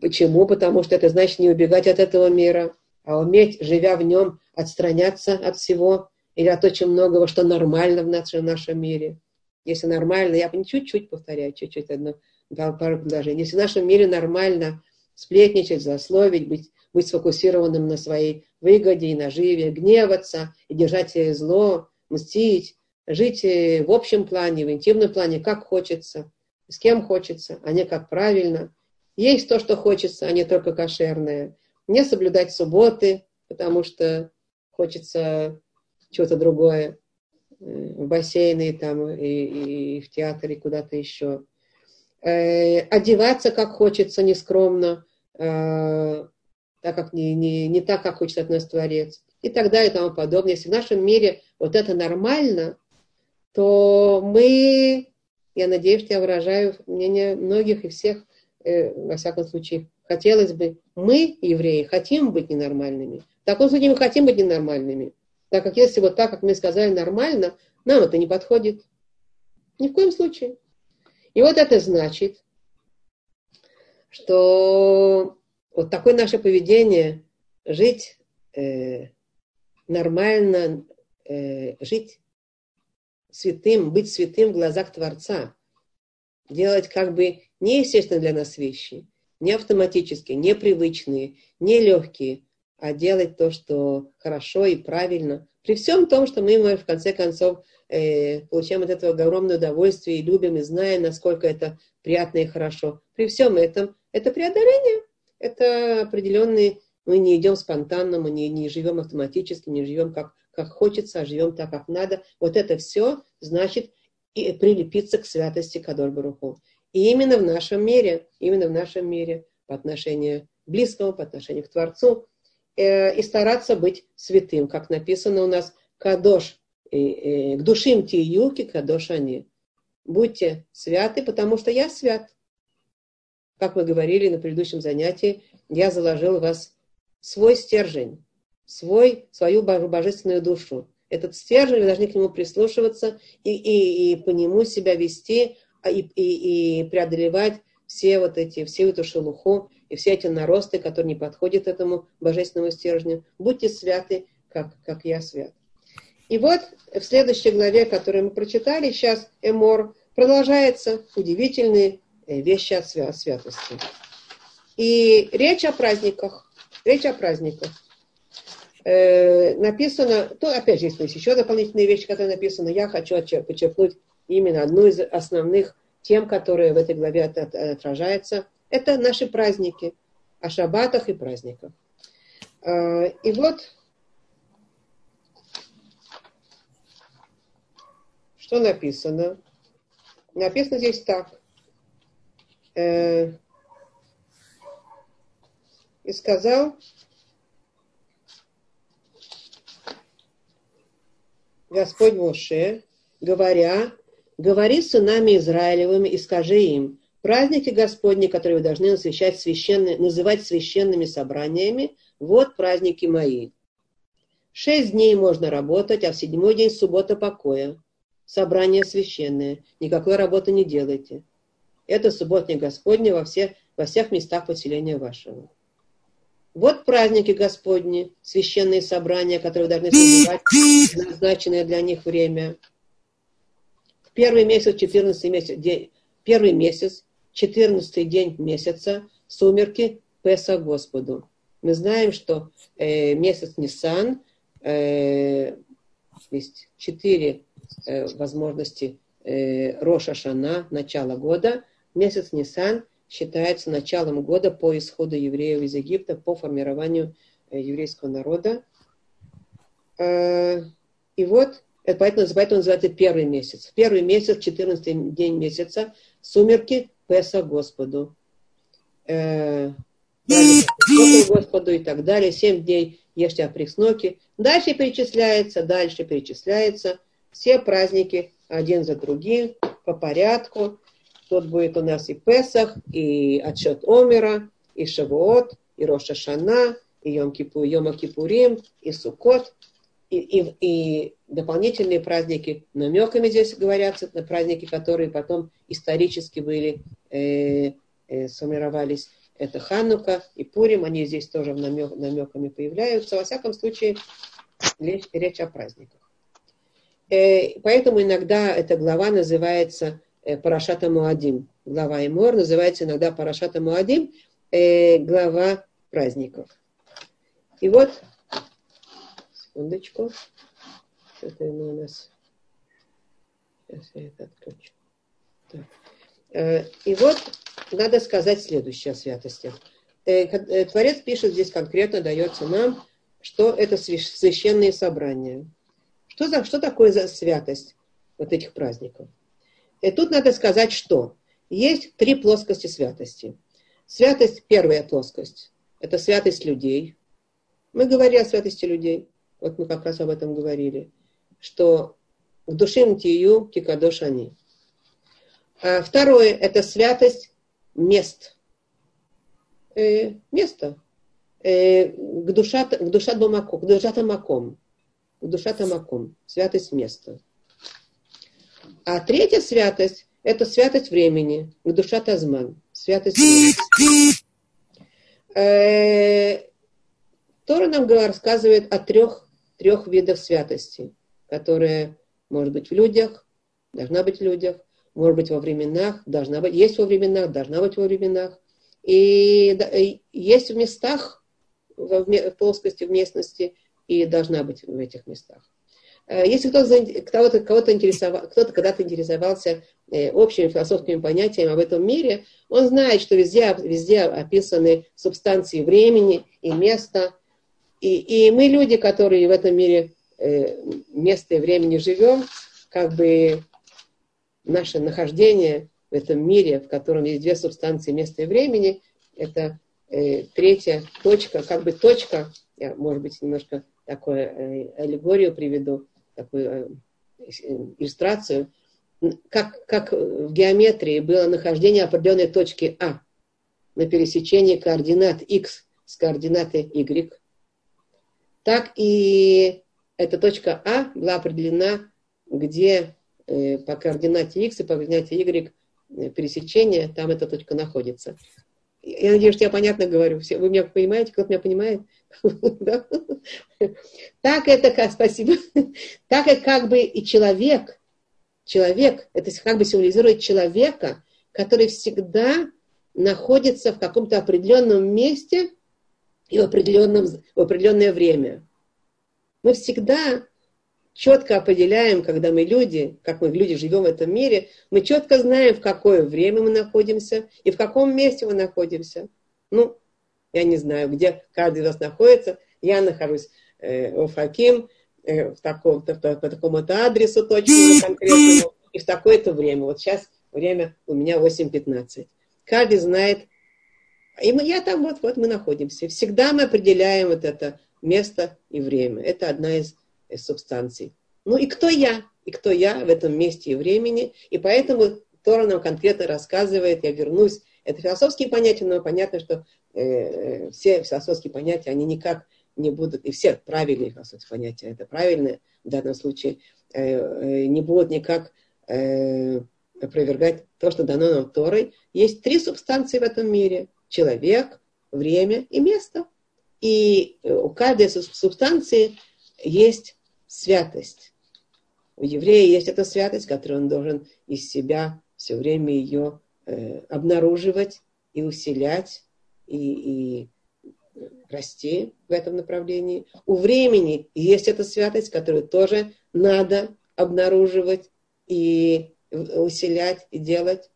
Почему? Потому что это значит не убегать от этого мира, а уметь, живя в нем, отстраняться от всего или от очень многого, что нормально в нашем мире. Если нормально, я чуть-чуть повторяю, чуть-чуть одно, пару предложений. Если в нашем мире нормально сплетничать, злословить, быть сфокусированным на своей выгоде и наживе, гневаться и держать себе зло, мстить, жить в общем плане, в интимном плане, как хочется, с кем хочется, а не как правильно. Есть то, что хочется, а не только кошерное. Не соблюдать субботы, потому что хочется чего-то другое. В бассейны там, и в театре, и куда-то еще. Одеваться, как хочется, нескромно, так как не так, как хочет от нас Творец. И так далее, и тому подобное. Если в нашем мире вот это нормально, то мы, я надеюсь, что я выражаю мнение многих и всех, во всяком случае, хотелось бы, мы, евреи, хотим быть ненормальными. В таком случае мы хотим быть ненормальными. Так как если вот так, как мы сказали, нормально, нам это не подходит. Ни в коем случае. И вот это значит, что вот такое наше поведение, жить нормально, жить святым, быть святым в глазах Творца, делать как бы неестественные для нас вещи, не автоматические, не привычные, не легкие, а делать то, что хорошо и правильно. При всем том, что мы, в конце концов, получаем от этого огромное удовольствие и любим, и знаем, насколько это приятно и хорошо. При всем этом это преодоление, это определенные... Мы не идем спонтанно, мы не живем автоматически, не живем как хочется, а живем так, как надо. Вот это все значит и прилепиться к святости Кадош Барух Ху. И именно в нашем мире, по отношению к близкому, по отношению к Творцу, и стараться быть святым, как написано у нас, «Кадош, к душим тиюки, кадош они». Будьте святы, потому что я свят. Как мы говорили на предыдущем занятии, я заложил в вас свой стержень, свою божественную душу. Этот стержень, вы должны к нему прислушиваться и по нему себя вести, и преодолевать всю эту шелуху и все эти наросты, которые не подходят этому божественному стержню. Будьте святы, как я свят. И вот в следующей главе, которую мы прочитали сейчас, Эмор, продолжаются удивительные вещи от святости. И речь о праздниках. Написано, то опять же есть еще дополнительные вещи, которые написаны. Я хочу подчеркнуть именно одну из основных тем, которая в этой главе отражается, это наши праздники, о шаббатах и праздниках. И вот, что написано. Написано здесь так. И сказал Господь Моше, говоря, говори с сынами Израилевыми и скажи им, праздники Господни, которые вы должны называть священными собраниями, вот праздники мои. 6 дней можно работать, а в 7-й день суббота покоя. Собрание священное, никакой работы не делайте. Это субботня Господня во всех местах поселения вашего. Вот праздники Господни, священные собрания, которые вы должны соблюдать в назначенное для них время. Первый месяц, 14-й день месяца, сумерки Песа Господу. Мы знаем, что месяц Нисан, есть 4 возможности Рош Ашана, начало года. Месяц Нисан считается началом года по исходу евреев из Египта, по формированию еврейского народа. И вот... Поэтому называется первый месяц. В первый месяц, 14-й день месяца, сумерки Песа Господу. Господу и так далее. 7 дней ешьте опресноки. Дальше перечисляется. Все праздники один за другим, по порядку. Тут будет у нас и Песах, и отсчет Омера, и Шавуот, и Рош Ашана, и Йом Кипурим, и Суккот. И дополнительные праздники, намеками здесь говорятся, на праздники, которые потом исторически были, сформировались. Это Ханука и Пурим, они здесь тоже намеками появляются. Во всяком случае, речь о праздниках. Поэтому иногда эта глава называется Парашат Муадим. Глава Эмор называется иногда Парашат Муадим, глава праздников. И вот, секундочку, что-то у нас... Сейчас я это отключу. Так. И вот надо сказать следующее о святости. Творец пишет здесь конкретно, дается нам, что это священные собрания. Что такое за святость вот этих праздников? И тут надо сказать, что есть три плоскости святости. Святость, первая плоскость, это святость людей. Мы говорили о святости людей. Вот мы как раз об этом говорили. Что в душим тию кикадош они. А второе, это святость мест. Место. К душатамаком. Святость места. А третья святость, это святость времени. К душатазман. Святость времени. Тора нам рассказывает о трех видах святости, которые может быть в людях, должна быть в людях, может быть во временах, должна быть, есть во временах, должна быть во временах. И есть в местах, в плоскости, в местности, и должна быть в этих местах. Если кто-то когда-то интересовался общими философскими понятиями об этом мире, он знает, что везде описаны субстанции времени и места. И мы, люди, которые в этом мире места и времени живем, как бы наше нахождение в этом мире, в котором есть две субстанции места и времени, это третья точка, как бы точка, я, может быть, немножко такую аллегорию приведу, такую иллюстрацию, как в геометрии было нахождение определенной точки А на пересечении координат X с координатой Y, так и эта точка А была определена, где по координате X и по координате Y пересечение, там эта точка находится. Я надеюсь, что я понятно говорю. Все, вы меня понимаете? Кто-то меня понимает? Так это, спасибо. Так это как бы и человек. Человек, это как бы символизирует человека, который всегда находится в каком-то определенном месте и в определенное время. Мы всегда четко определяем, когда мы люди, как мы люди живем в этом мире, мы четко знаем, в какое время мы находимся и в каком месте мы находимся. Ну, я не знаю, где каждый из нас находится. Я нахожусь в Уфаким, по такому-то адресу точному, конкретному, и в такое-то время. Вот сейчас время у меня 8:15. Каждый знает. И я там вот мы находимся. Всегда мы определяем вот это место и время. Это одна из субстанций. Ну и кто я? И кто я в этом месте и времени? И поэтому Тора нам конкретно рассказывает, я вернусь, это философские понятия, но понятно, что все философские понятия, они никак не будут, и все правильные философские понятия, это правильное в данном случае, не будут никак опровергать то, что дано нам Торой. Есть три субстанции в этом мире. Человек, время и место. И у каждой субстанции есть святость. У еврея есть эта святость, которую он должен из себя все время ее обнаруживать и усилять, и расти в этом направлении. У времени есть эта святость, которую тоже надо обнаруживать и усилять, и делать.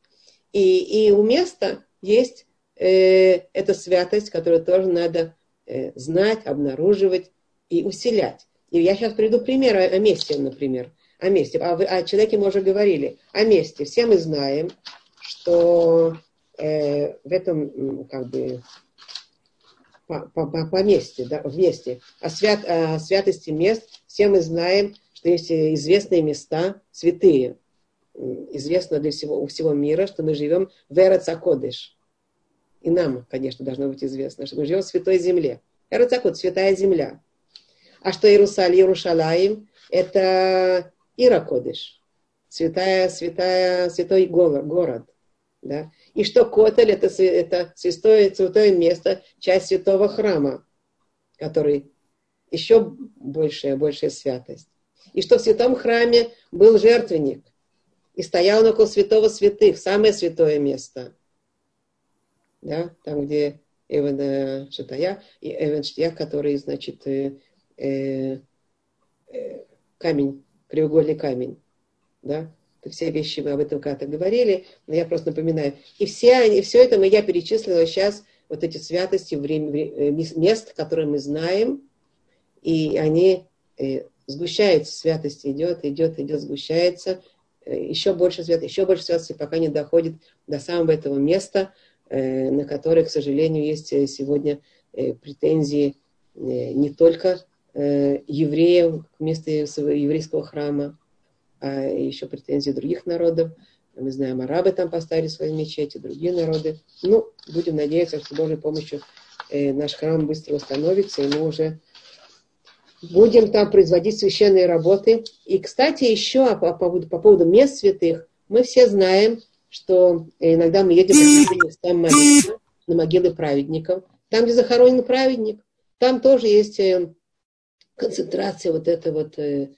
И у места есть эта святость, которую тоже надо знать, обнаруживать и усилять. И я сейчас приведу пример о месте, например. О месте. О человеке мы уже говорили. О месте. Все мы знаем, что в этом, как бы, по месте, да, вместе. О святости мест все мы знаем, что есть известные места, святые. Известно у всего мира, что мы живем в Эрец ха-Кодеш. И нам, конечно, должно быть известно, что мы живем в Святой Земле. Эрец ха-Кодеш, Святая Земля. А что Иерусалим, это Ир ха-Кодеш, святой город. Да? И что Котель, это святое место, часть святого храма, который еще большая святость. и что в святом храме был жертвенник, и стоял он около святого святых, самое святое место, да, там, где Эвен Шатая и Эвен Штия, который, значит, камень, треугольный камень, да, все вещи мы об этом когда-то говорили, но я просто напоминаю. И все это я перечислила сейчас, вот эти святости, мест, которые мы знаем, и они сгущаются, святость идет, сгущается, еще больше святости, пока не доходит до самого этого места, на которое, к сожалению, есть сегодня претензии не только евреев к месту еврейского храма, а еще претензии других народов. Мы знаем, арабы там поставили свои мечети, другие народы. Ну, будем надеяться, что с Божьей помощью наш храм быстро восстановится, и мы уже будем там производить священные работы. И, кстати, еще по поводу мест святых, мы все знаем, что иногда мы едем на могилы праведников. Там, где захоронен праведник, там тоже есть концентрация этого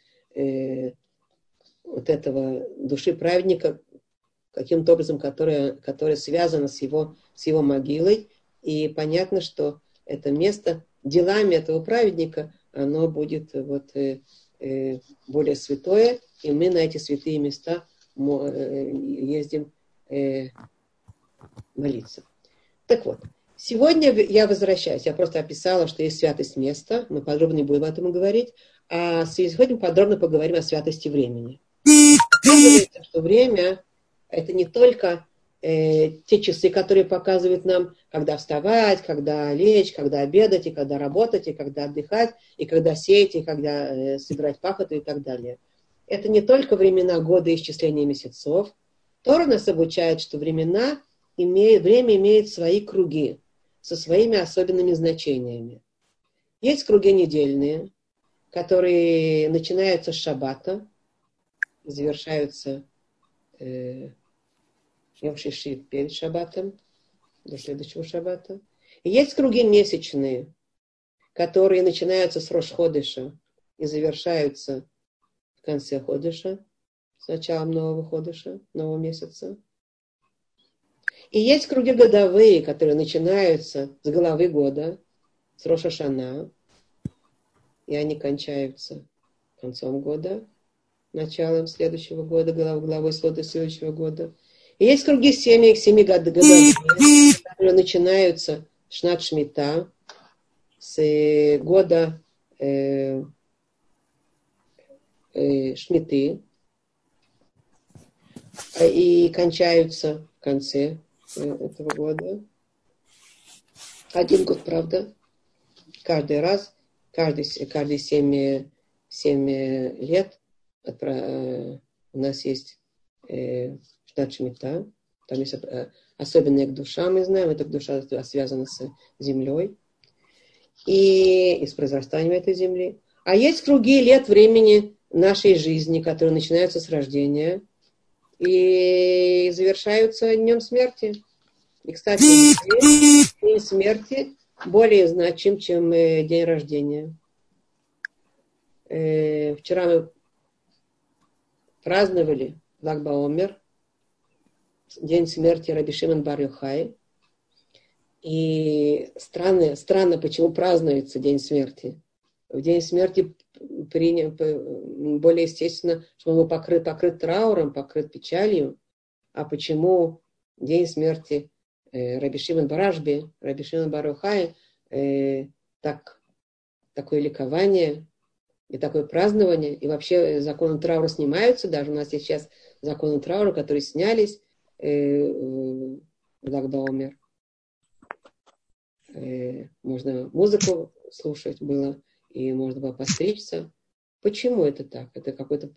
души праведника, каким-то образом, которое связано с его могилой. И понятно, что это место делами этого праведника, оно будет более святое. И мы на эти святые места ездим молиться. Так вот, сегодня я возвращаюсь. Я просто описала, что есть святость места. Мы подробно не будем об этом говорить. А сегодня подробно поговорим о святости времени. Оказывается, что время — это не только те часы, которые показывают нам, когда вставать, когда лечь, когда обедать, и когда работать, и когда отдыхать, и когда сеять, и когда собирать пахоту, и так далее. Это не только времена года и исчисления месяцев. Тора нас обучает, что время имеет свои круги со своими особенными значениями. Есть круги недельные, которые начинаются с шаббата, завершаются Йом Шиши перед шаббатом, до следующего шаббата. И есть круги месячные, которые начинаются с Рош Ходыша и завершаются в конце Ходыша, с началом нового Ходыша, нового месяца. И есть круги годовые, которые начинаются с головы года, с Рош Хашана, и они кончаются концом года, началом следующего года, главой следующего года. И есть круги семи годовых, которые начинаются с Шнат Шмита, с года Шмиты, и кончаются в конце этого года. Один год, правда, каждый раз. Каждые 7 лет у нас есть Шнат Шмита. Там есть особенная к душам, мы знаем. Эта душа связана с землей и с произрастанием этой земли. А есть круги лет времени нашей жизни, которые начинаются с рождения и завершаются днем смерти. И, кстати, день смерти более значим, чем день рождения. Вчера мы праздновали Лаг ба-Омер, день смерти Рабби Шимон бар Йохай. И странно, почему празднуется день смерти. В день смерти более естественно, что он был покрыт трауром, покрыт печалью. А почему день смерти Рабби Шимон бар Ашби, Рабби Шимон бар Йохай, такое ликование и такое празднование, и вообще законы траура снимаются, даже у нас есть сейчас законы траура, которые снялись в Лаг ба-Омер. Можно музыку слушать было, и можно было постричься. Почему это так? Это какое-то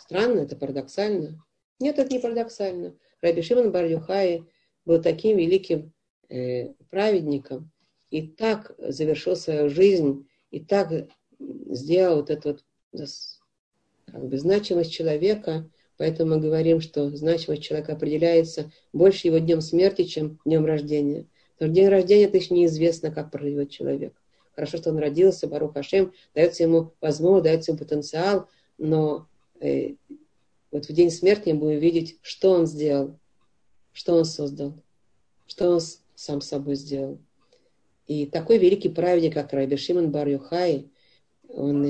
странно, это парадоксально? Нет, это не парадоксально. Рабби Шимон бар Йохай был таким великим праведником, и так завершил свою жизнь, и так сделал вот эту значимость человека. Поэтому мы говорим, что значимость человека определяется больше его днем смерти, чем днем рождения. Потому что день рождения, это еще неизвестно, как проживет человек. хорошо, что он родился, Барух Ашем, дается ему возможность, дается ему потенциал, но вот в день смерти мы будем видеть, что он сделал, что он создал, что он сам собой сделал. И такой великий праведник, как Рабби Шимон бар Йохай, он,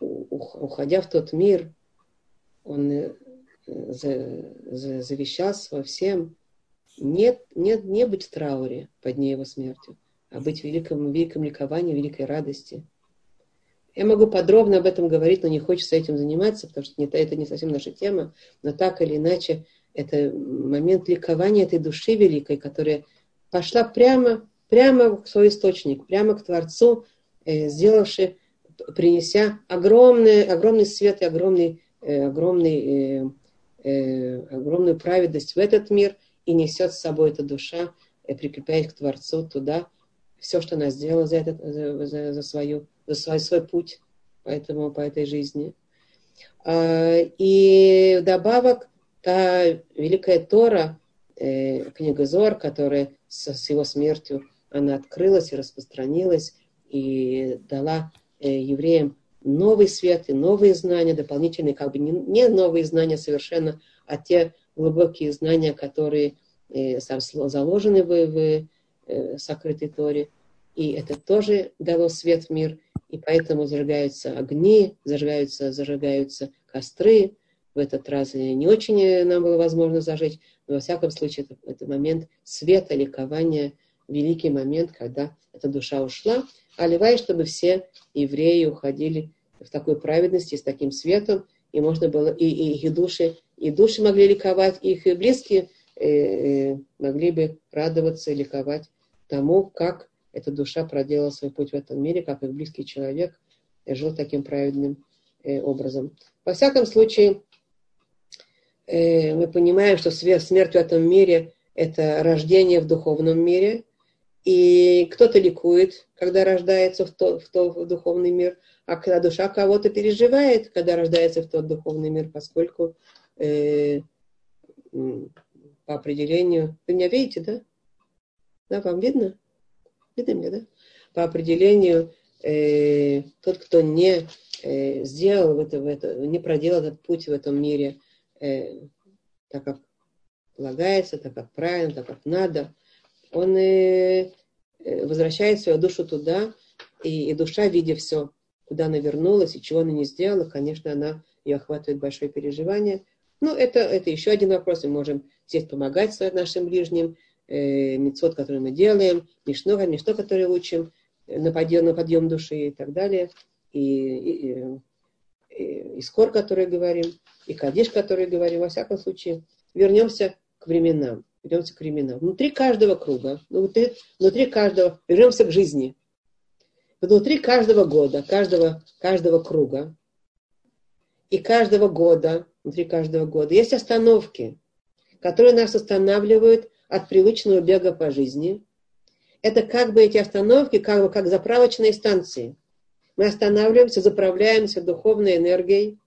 уходя в тот мир, он завещал всем не быть в трауре по дне его смерти, а быть в великом ликовании, великой радости. Я могу подробно об этом говорить, но не хочется этим заниматься, потому что это не совсем наша тема, но так или иначе это момент ликования этой души великой, которая пошла прямо в свой источник, прямо к Творцу, принеся огромный свет и огромную праведность в этот мир, и несет с собой эта душа, прикрепляясь к Творцу туда все, что она сделала за свой путь по этой жизни. И вдобавок та великая Тора, книга Зоар, которая с его смертью она открылась и распространилась, и дала евреям новый свет и новые знания, дополнительные, как бы не новые знания совершенно, а те глубокие знания, которые заложены в сокрытой Торе. И это тоже дало свет в мир, и поэтому зажигаются огни, зажигаются костры. В этот раз не очень нам было возможно зажечь, но во всяком случае это момент света, ликования, великий момент, когда эта душа ушла, а Левай, чтобы все евреи уходили в такой праведности, с таким светом, и можно было, и души могли ликовать, и их близкие могли бы радоваться и ликовать тому, как эта душа проделала свой путь в этом мире, как их близкий человек жил таким праведным образом. Во всяком случае, мы понимаем, что смерть в этом мире – это рождение в духовном мире, и кто-то ликует, когда рождается в духовный мир, а когда душа кого-то переживает, когда рождается в тот духовный мир, поскольку по определению... Вы меня видите, да? Да, вам видно? Видно меня, да? По определению, тот, кто не сделал не проделал этот путь в этом мире так, как полагается, так, как правильно, так, как надо, он возвращает свою душу туда, и душа, видя все, куда она вернулась и чего она не сделала, конечно, ее охватывает большое переживание. Ну, это еще один вопрос. Мы можем здесь помогать нашим ближним, мицвот, который мы делаем, мишно, который учим, на подъем души и так далее, и скор, который говорим, и кадиш, который говорим. Во всяком случае, вернемся к временам. Внутри каждого круга, внутри каждого, вернемся к жизни. Внутри каждого года, каждого круга и каждого года, внутри каждого года есть остановки, которые нас останавливают от привычного бега по жизни. Это как бы эти остановки, как заправочные станции. Мы останавливаемся, заправляемся духовной энергией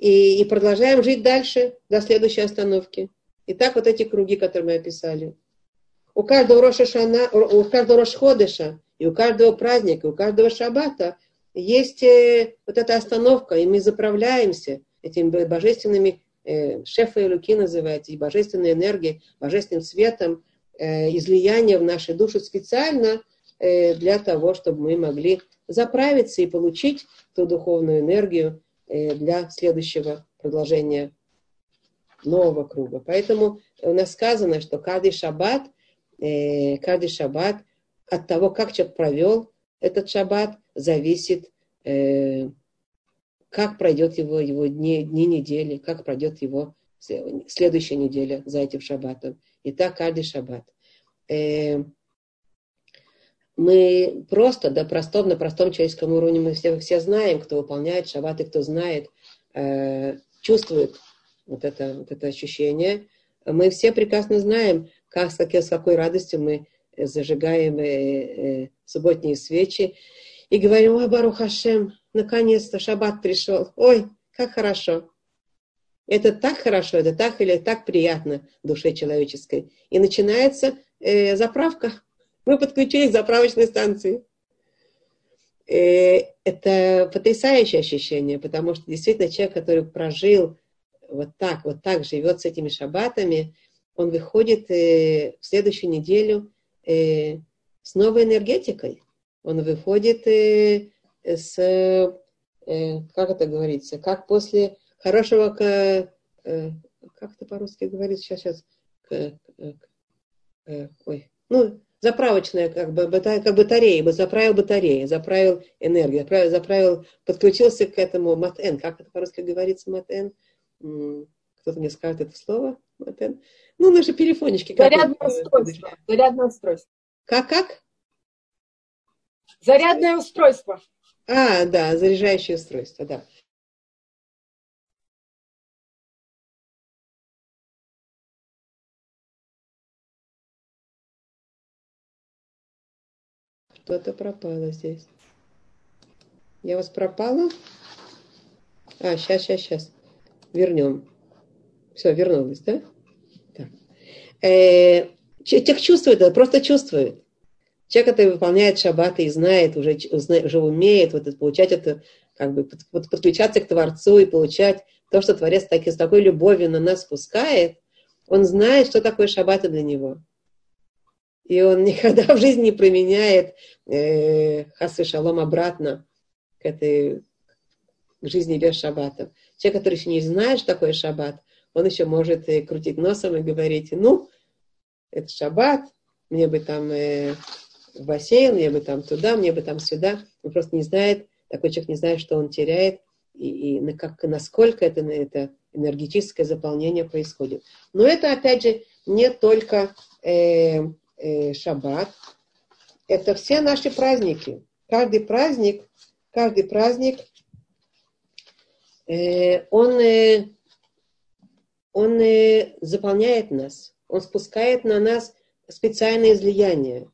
и продолжаем жить дальше до следующей остановки. И так вот эти круги, которые мы описали. У каждого Рош-Ходыша, и у каждого праздника, и у каждого шаббата есть вот эта остановка, и мы заправляемся этими божественными, шефа и луки называется, и божественной энергией, божественным светом, излияние в наши души специально для того, чтобы мы могли заправиться и получить ту духовную энергию для следующего продолжения нового круга. Поэтому у нас сказано, что каждый шаббат от того, как человек провел этот шаббат, зависит, как пройдет его дни недели, как пройдет его следующая неделя за этим шаббатом. И так каждый шаббат. Мы просто, на простом человеческом уровне, мы все знаем, кто выполняет шаббат и кто знает, чувствует вот это ощущение. Мы все прекрасно знаем, с какой радостью мы зажигаем субботние свечи и говорим: «Ой, Барух Ашем, наконец-то шаббат пришел, ой, как хорошо». Это так хорошо, это так или так приятно душе человеческой. И начинается заправка. Мы подключились к заправочной станции. Это потрясающее ощущение, потому что действительно человек, который прожил вот так живет с этими шаббатами, он выходит в следующую неделю с новой энергетикой. Он выходит как после хорошего, как это по-русски говорится, заправочная, батарея, заправил энергию, подключился к этому матэн, как это по-русски говорится, матэн? Кто-то мне скажет это слово, матэн? Наши перефонечки. Зарядное устройство. Как? Зарядное устройство. Заряжающее устройство, да. Что-то пропало здесь. Я вас пропала? Сейчас. Вернем. Все, вернулась, да? Так. Человек чувствует это, просто чувствует. Человек, который выполняет шаббаты и знает, уже умеет получать это, подключаться к Творцу и получать то, что Творец с такой любовью на нас пускает, он знает, что такое шаббаты для него. И он никогда в жизни не применяет хас и шалом обратно к жизни без шаббата. Человек, который еще не знает, что такое шаббат, он еще может крутить носом и говорить, это шаббат, мне бы там в бассейн, мне бы там туда, мне бы там сюда. Он просто не знает, такой человек не знает, что он теряет, и насколько это энергетическое заполнение происходит. Но это, опять же, не только... шаббат, это все наши праздники. Каждый праздник, он заполняет нас, он спускает на нас специальные излияния.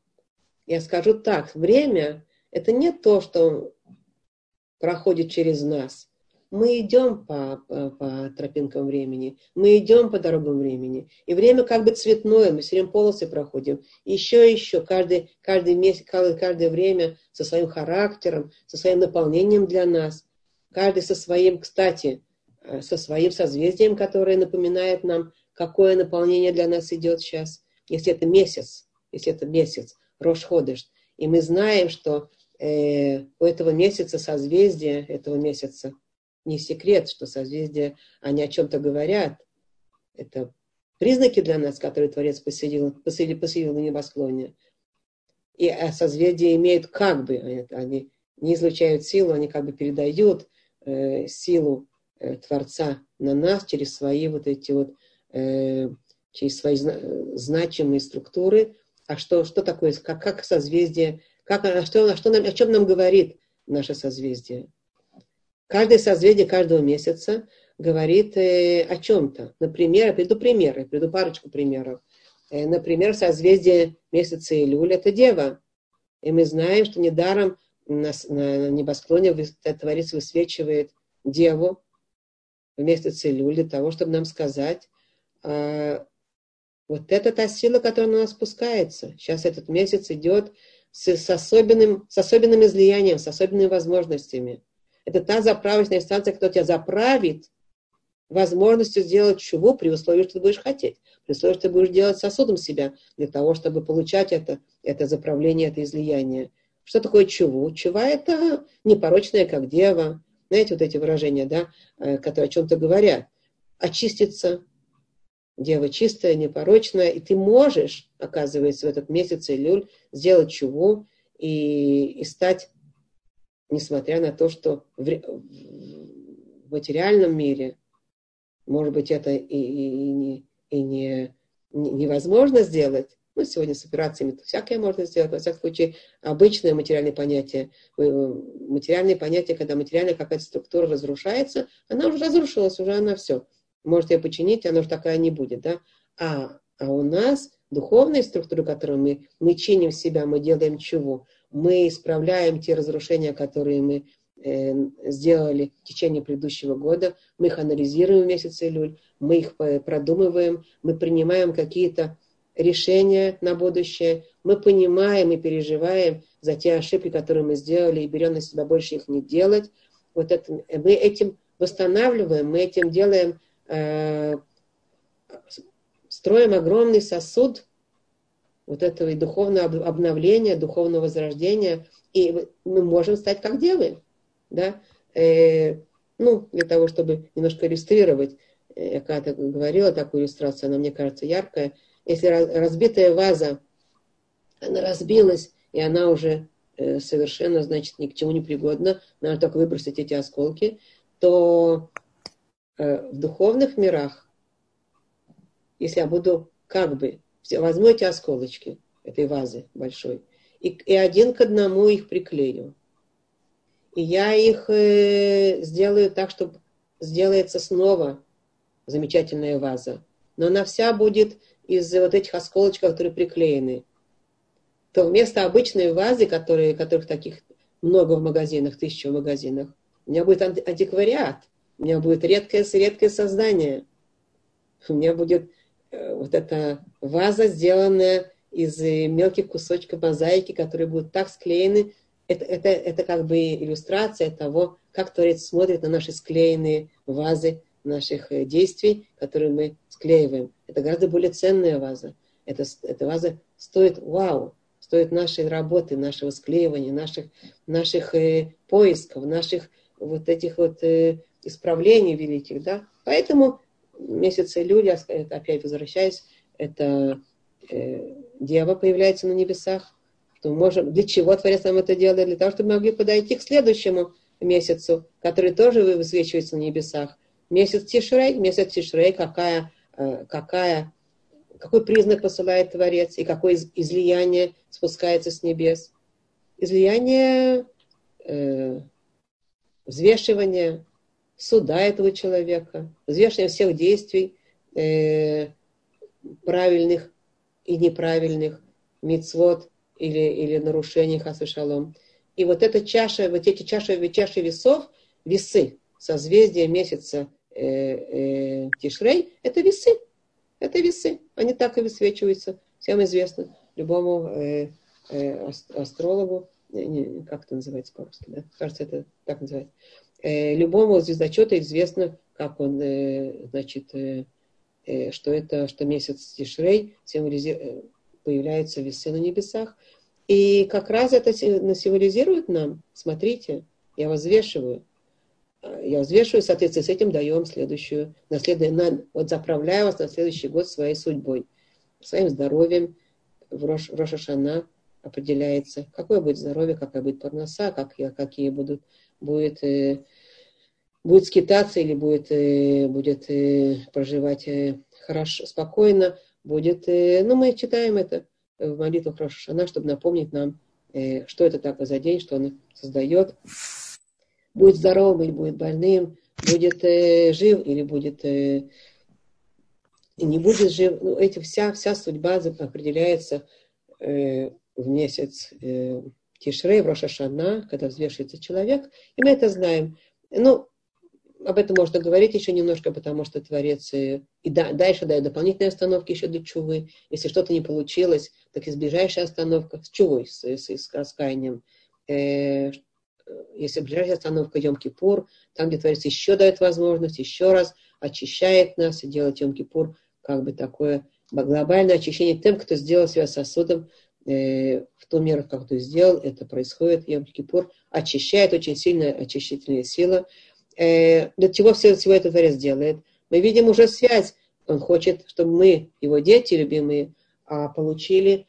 Я скажу так, время — это не то, что проходит через нас. Мы идем по тропинкам времени, мы идем по дорогам времени. И время цветное, мы все время полосы проходим. Еще, каждый месяц, каждое время со своим характером, со своим наполнением для нас. Каждый со своим созвездием, которое напоминает нам, какое наполнение для нас идет сейчас. Если это месяц, Рош-Ходеш. И мы знаем, что у этого месяца созвездие этого месяца, не секрет, что созвездия, они о чем-то говорят. Это признаки для нас, которые Творец поселил на небосклоне. И созвездия имеют они не излучают силу, они передают силу Творца на нас через свои через свои значимые структуры. А что такое, как созвездие, о чем нам говорит наше созвездие? Каждое созвездие каждого месяца говорит о чем-то. Например, я приведу парочку примеров. Например, созвездие месяца Илюль – это Дева. И мы знаем, что недаром на небосклоне Творец высвечивает Деву в месяц Илюль для того, чтобы нам сказать, это та сила, которая на нас спускается. Сейчас этот месяц идет с особенным излиянием, с особенными возможностями. Это та заправочная станция, кто тебя заправит возможностью сделать чего, при условии, что ты будешь хотеть, при условии, что ты будешь делать сосудом себя для того, чтобы получать это заправление, это излияние. Что такое чего? Чува – это непорочная, как дева. Знаете, эти выражения, да, которые о чем-то говорят. Очиститься. Дева чистая, непорочная. И ты можешь, оказывается, в этот месяц Илюль сделать чего и стать... Несмотря на то, что в материальном мире, может быть, это невозможно сделать. Сегодня с операциями всякое можно сделать. Во всяком случае, обычное материальное понятие, когда материальная какая-то структура разрушается, она уже разрушилась, уже она все. Может ее починить, она уже такая не будет. Да? А у нас духовные структуры, которые мы чиним себя, мы делаем чего? Мы исправляем те разрушения, которые мы сделали в течение предыдущего года, мы их анализируем в месяц Илюль, мы их продумываем, мы принимаем какие-то решения на будущее, мы понимаем и переживаем за те ошибки, которые мы сделали, и берем на себя больше их не делать. Вот это, мы этим восстанавливаем, мы этим делаем, строим огромный сосуд вот этого и духовного обновления, духовного возрождения, и мы можем стать как девы, да? Для того, чтобы немножко иллюстрировать, я когда-то говорила такую иллюстрацию, она мне кажется яркая. Если разбитая ваза, она разбилась, и она уже совершенно, значит, ни к чему не пригодна, надо только выбросить эти осколки, то в духовных мирах, если я буду возьму эти осколочки этой вазы большой, и один к одному их приклею, и я их сделаю так, что сделается снова замечательная ваза, но она вся будет из вот этих осколочков, которые приклеены, то вместо обычной вазы, которых таких много в магазинах, 1000 в магазинах, у меня будет антиквариат, у меня будет редкое создание, у меня будет вот эта ваза, сделанная из мелких кусочков мозаики, которые будут так склеены. Это как бы иллюстрация того, как Творец смотрит на наши склеенные вазы наших действий, которые мы склеиваем. Это гораздо более ценная ваза. Эта ваза стоит стоит нашей работы, нашего склеивания, наших поисков, наших вот этих вот исправлений великих, да. Поэтому месяц Элюль, я опять возвращаюсь, это Дева появляется на небесах. То можем, для чего Творец нам это делает? Для того, чтобы мы могли подойти к следующему месяцу, который тоже высвечивается на небесах. Месяц Тишрей, какой признак посылает Творец и какое излияние спускается с небес. Излияние взвешивания суда этого человека, взвешивания всех действий правильных и неправильных, мицвот или нарушений, хас вешалом. И вот эта чаша, вот эти чаши весов, весы, созвездия месяца Тишрей, это весы, они так и высвечиваются, всем известно, любому астрологу, как это называется по-русски, да? Кажется, это так называется. Любому звездочету известно, как он, что месяц Тишрей появляются весы на небесах, и как раз это символизирует нам: смотрите, я вас взвешиваю. Я взвешиваю, в соответствии с этим даю вам заправляю вас на следующий год своей судьбой, своим здоровьем. В Рош ха-Шана определяется, какое будет здоровье, какая будет парноса, какие будет скитаться или будет проживать хорошо, спокойно. Мы читаем это в молитвах Рош ха-Шана, чтобы напомнить нам, что это такое за день, что он создает. Будет здоровым или будет больным, будет жив или будет не будет жив. Вся судьба определяется в месяц Тишрей, в Рош ха-Шана, когда взвешивается человек. И мы это знаем. Об этом можно говорить еще немножко, потому что Творец дальше дает дополнительные остановки еще для тшувы. Если что-то не получилось, так и ближайшая остановка с тшувой, с раскаянием. Если ближайшая остановка Йом-Кипур, там, где Творец еще дает возможность, еще раз очищает нас и делает Йом-Кипур как бы такое глобальное очищение тем, кто сделал себя сосудом в ту меру, как ты сделал, это происходит. Йом-Кипур очищает, очень сильная очистительная сила. Для чего всего это Творец делает? Мы видим уже связь. Он хочет, чтобы мы, его дети любимые, получили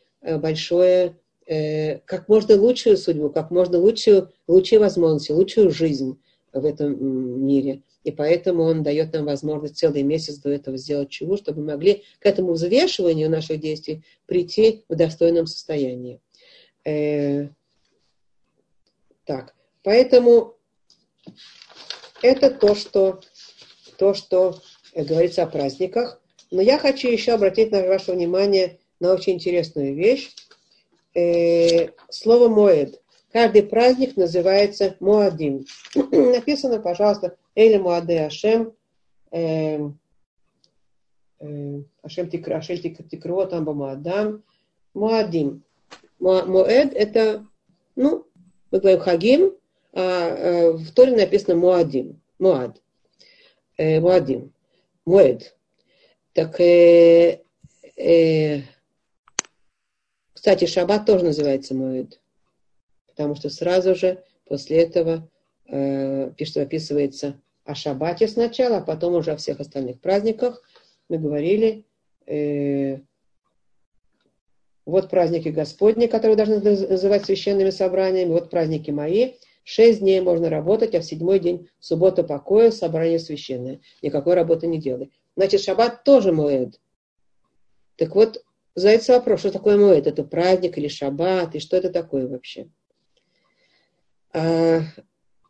как можно лучшую судьбу, как можно лучшие возможности, лучшую жизнь в этом мире. И поэтому он дает нам возможность целый месяц до этого сделать чего, чтобы мы могли к этому взвешиванию наших действий прийти в достойном состоянии. Поэтому это то, что говорится о праздниках. Но я хочу еще обратить ваше внимание на очень интересную вещь. Слово «моэд». Каждый праздник называется «моадим». Написано, пожалуйста, «Эль Моаде Ашем». Ашем тикро там бамаадам. Моадим. Моэд это, ну, мы говорим хагим, а в Торе написано моадим. Моад. Моадим. Моэд. Так, кстати, шаббат тоже называется моэд. Потому что сразу же после этого пишется, описывается о шаббате сначала, а потом уже о всех остальных праздниках. Мы говорили, вот праздники Господни, которые должны называть священными собраниями, вот праздники мои. 6 дней можно работать, а в 7-й день суббота покоя, собрание священное. Никакой работы не делай. Значит, шаббат тоже моэд. Так вот, задается вопрос, что такое моэд? Это праздник или шаббат? И что это такое вообще?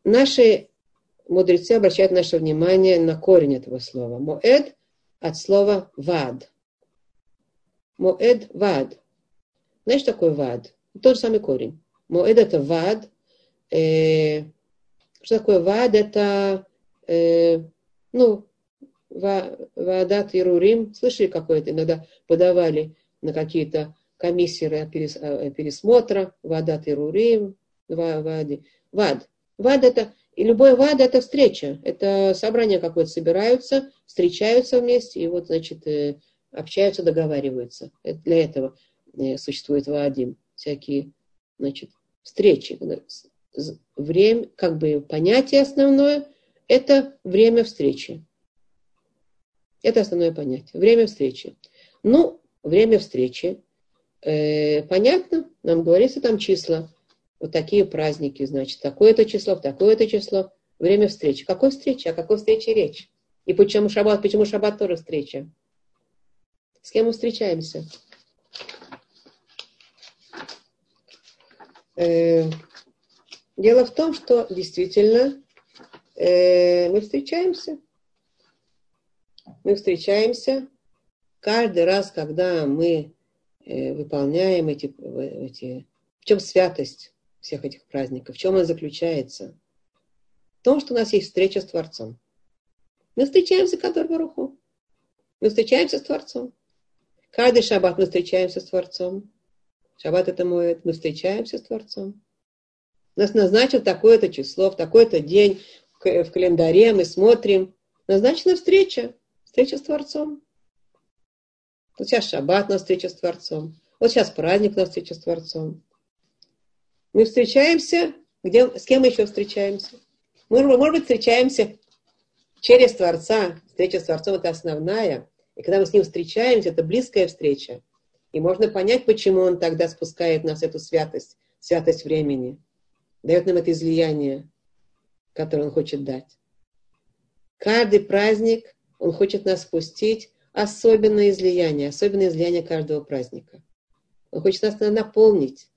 Наши мудрецы обращают наше внимание на корень этого слова. Моэд от слова вад. Моэд вад. Знаешь, что такое вад? Тот же самый корень. Моэд это вад. Что такое вад? Это вадат ирурим. Слышали какое-то? Иногда подавали на какие-то комиссии пересмотра. Вадат ирурим. Вад. Вад это... И любой вад – это встреча, это собрание какое-то, собираются, встречаются вместе и вот, значит, общаются, договариваются. Это для этого существует ваадим, всякие, значит, встречи. Время, как бы понятие основное – это время встречи. Это основное понятие – время встречи. Ну, время встречи, понятно, нам говорится там числа. Вот такие праздники, значит, такое-то число, в такое-то число. Время встречи. Какой встречи? О какой встрече речь? И почему шаббат тоже встреча? С кем мы встречаемся? Дело в том, что действительно мы встречаемся. Мы встречаемся каждый раз, когда мы выполняем эти... В чем святость всех этих праздников, в чем она заключается? В том, что у нас есть встреча с Творцом. Мы встречаемся к Кадош Баруху. Мы встречаемся с Творцом. Каждый шаббат мы встречаемся с Творцом. Шаббат это моэд. Мы встречаемся с Творцом. Нас назначил такое-то число, в такой-то день, в календаре мы смотрим. Назначена встреча. Встреча с Творцом. Вот сейчас шаббат на встречу с Творцом. Вот сейчас праздник на встречу с Творцом. Мы встречаемся, с кем мы еще встречаемся? Мы, может быть, встречаемся через Творца. Встреча с Творцом – это основная. И когда мы с Ним встречаемся, это близкая встреча. И можно понять, почему Он тогда спускает в нас эту святость, святость времени. Дает нам это излияние, которое Он хочет дать. Каждый праздник Он хочет нас спустить, особенное излияние каждого праздника. Он хочет нас наполнить.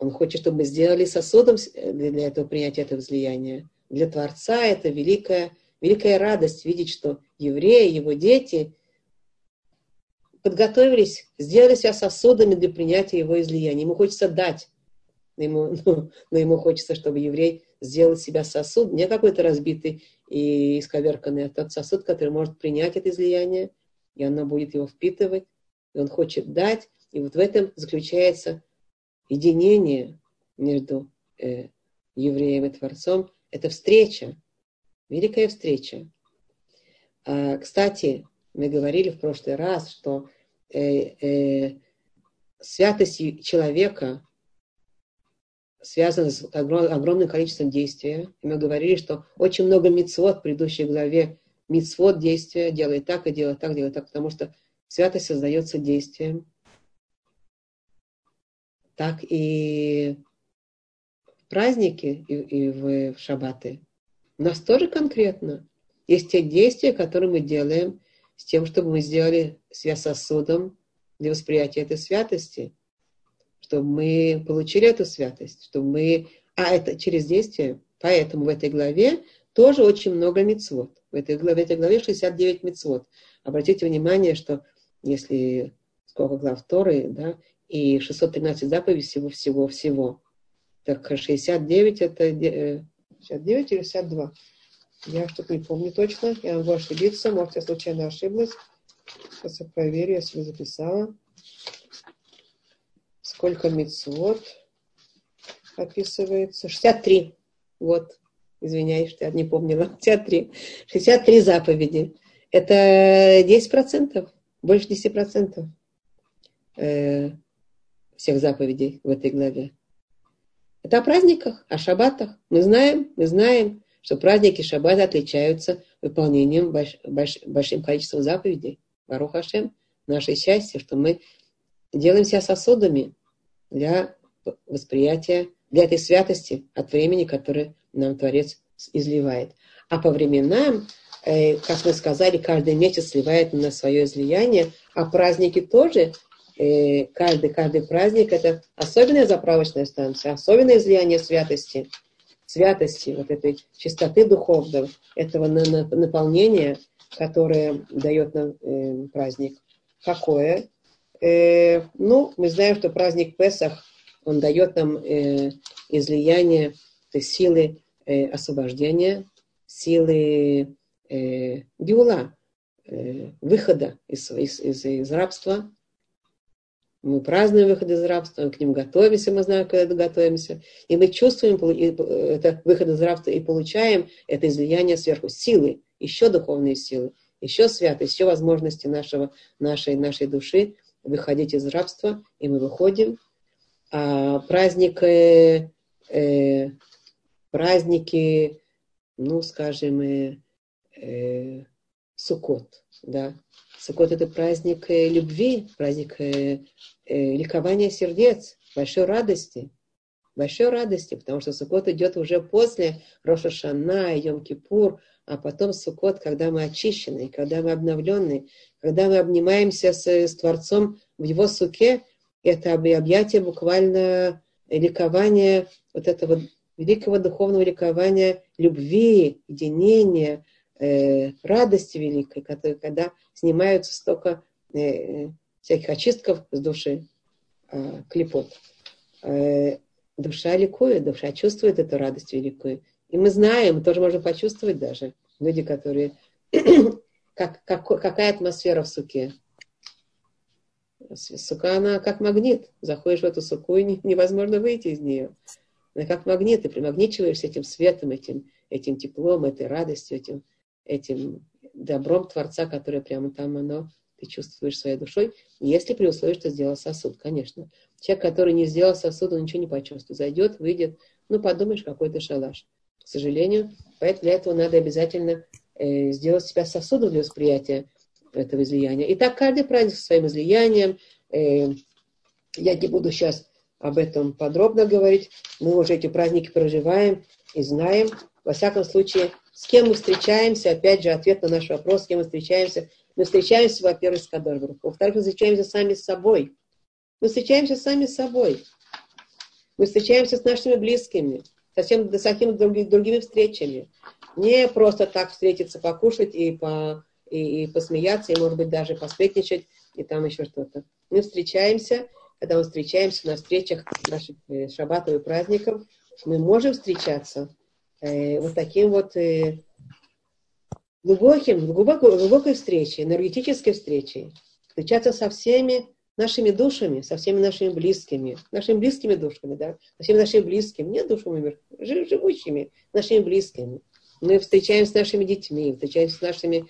Он хочет, чтобы мы сделали сосудом для этого принятия, этого излияния. Для Творца это великая, великая радость видеть, что евреи, его дети подготовились, сделали себя сосудами для принятия его излияния. Ему хочется дать, но ему хочется, чтобы еврей сделал себя сосуд, не какой-то разбитый и исковерканный, а тот сосуд, который может принять это излияние, и оно будет его впитывать, и он хочет дать. И вот в этом заключается единение между евреем и Творцом – это встреча, великая встреча. Кстати, мы говорили в прошлый раз, что святость человека связана с огромным количеством действия. И мы говорили, что очень много мицвот в предыдущей главе. Мицвот действия, делай так и делай так, потому что святость создается действием. Так и в праздники, и в шаббаты. У нас тоже конкретно есть те действия, которые мы делаем с тем, чтобы мы сделали себя сосудом для восприятия этой святости, чтобы мы получили эту святость, чтобы мы... А это через действие. Поэтому в этой главе тоже очень много мицвот. В этой главе 69 мицвот. Обратите внимание, что если... Сколько глав Торы, да? И 613 заповедей всего-всего-всего. Так 69 это... 69 или 62? Я что-то не помню точно, я могу ошибиться, может, я случайно ошиблась. Сейчас я проверю, я себе записала. Сколько мицвот описывается? 63. Вот, извиняюсь, я не помнила. 63. 63 заповеди. Это 10%, больше 10% всех заповедей в этой главе. Это о праздниках, о шаббатах. Мы знаем, что праздники шаббата отличаются выполнением большим количеством заповедей. Барух Ашем, наше счастье, что мы делаем себя сосудами для восприятия, для этой святости от времени, которое нам Творец изливает. А по временам, как мы сказали, каждый месяц сливает на свое излияние, а праздники тоже. Каждый праздник — это особенная заправочная станция, особенное излияние святости, вот этой чистоты духовной, этого наполнения, которое дает нам праздник. Какое? Мы знаем, что праздник Песах, он дает нам излияние этой силы освобождения, силы геула, выхода из рабства. Мы празднуем выход из рабства, к ним готовимся, мы знаем, когда готовимся. И мы чувствуем это выход из рабства и получаем это излияние сверху. Силы, еще духовные силы, еще святость, еще возможности нашей души выходить из рабства. И мы выходим. А праздники, Суккот, да. Суккот — это праздник любви, праздник ликования сердец, большой радости, потому что Суккот идет уже после Рош ха-Шана, Йом-Кипур, а потом Суккот, когда мы очищены, когда мы обновлены, когда мы обнимаемся с Творцом в его суке, это объятие буквально ликования, вот этого великого духовного ликования любви, единения, радости великой, когда снимаются столько всяких очистков с души, клепот. Душа ликует, душа чувствует эту радость великую. И мы знаем, тоже можем почувствовать даже, люди, которые... Какая атмосфера в суке? Сука, она как магнит. Заходишь в эту суку, и невозможно выйти из нее. Она как магнит, ты примагничиваешься этим светом, этим теплом, этой радостью, этим добром Творца, которое прямо там ты чувствуешь своей душой, если при условии, что сделал сосуд, конечно. Человек, который не сделал сосуд, он ничего не почувствует. Зайдет, выйдет, подумаешь, какой-то шалаш. К сожалению, поэтому для этого надо обязательно сделать себя сосудом для восприятия этого излияния. И так каждый праздник со своим излиянием. Я не буду сейчас об этом подробно говорить. Мы уже эти праздники проживаем и знаем. Во всяком случае, с кем мы встречаемся, опять же, ответ на наш вопрос, с кем мы встречаемся. Мы встречаемся, во-первых, с Кадош Барух Ху. Во-вторых, мы встречаемся сами с собой. Мы встречаемся с нашими близкими, совсем другими встречами. Не просто так встретиться, покушать и посмеяться, и, может быть, даже посплетничать, и там еще что-то. Когда мы встречаемся на встречах наших шаббатовых праздников, мы можем встречаться глубокой встречей, энергетической встречей, встречаться со всеми нашими душами, со всеми нашими близкими душами, да, со всеми нашими близкими, не душами, живущими, нашими близкими. Мы встречаемся с нашими детьми, встречаемся с нашими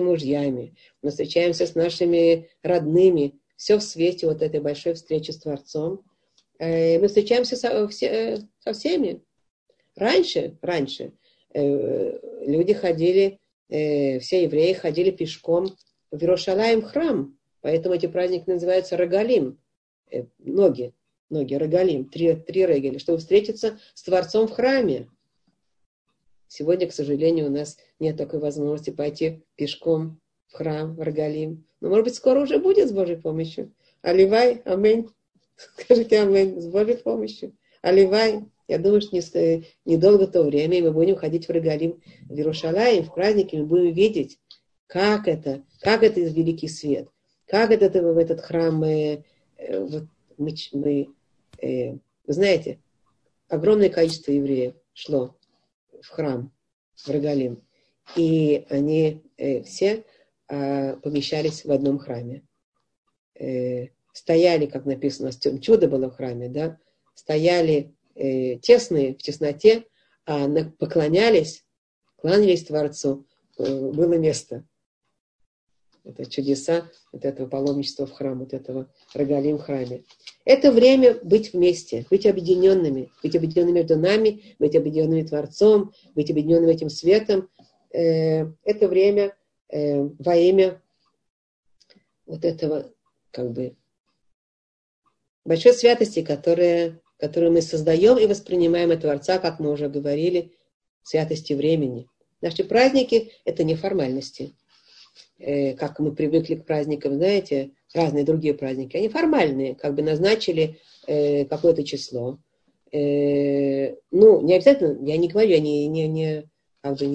мужьями, мы встречаемся с нашими родными, все в свете вот этой большой встречи с Творцом. Мы встречаемся со всеми. Раньше люди все евреи ходили пешком в Иерушалаим храм, поэтому эти праздники называются Регалим, ноги, Регалим, три регеля, чтобы встретиться с Творцом в храме. Сегодня, к сожалению, у нас нет такой возможности пойти пешком в храм, в Регалим. Но, может быть, скоро уже будет с Божьей помощью. Аливай, аминь. Скажите аминь, с Божьей помощью. Аливай. Я думаю, что недолго то время, и мы будем ходить в Регалим, в Иерушалаим, в праздники, мы будем видеть, как это великий свет, как это в этот храм. Вы знаете, огромное количество евреев шло в храм, в Регалим. И они все помещались в одном храме. Стояли, как написано, чудо было в храме, да, стояли тесные, в тесноте, а поклонялись, кланялись Творцу, было место. Это чудеса вот этого паломничества в храм, вот этого Рогалим в храме. Это время быть вместе, быть объединенными между нами, быть объединенными Творцом, быть объединенными этим светом. Это время во имя вот этого, как бы, большой святости, которую мы создаем и воспринимаем от Творца, как мы уже говорили, святости времени. Наши праздники – это не формальности. Как мы привыкли к праздникам, знаете, разные другие праздники, они формальные, как бы назначили какое-то число. Ну, не обязательно, я не говорю, я не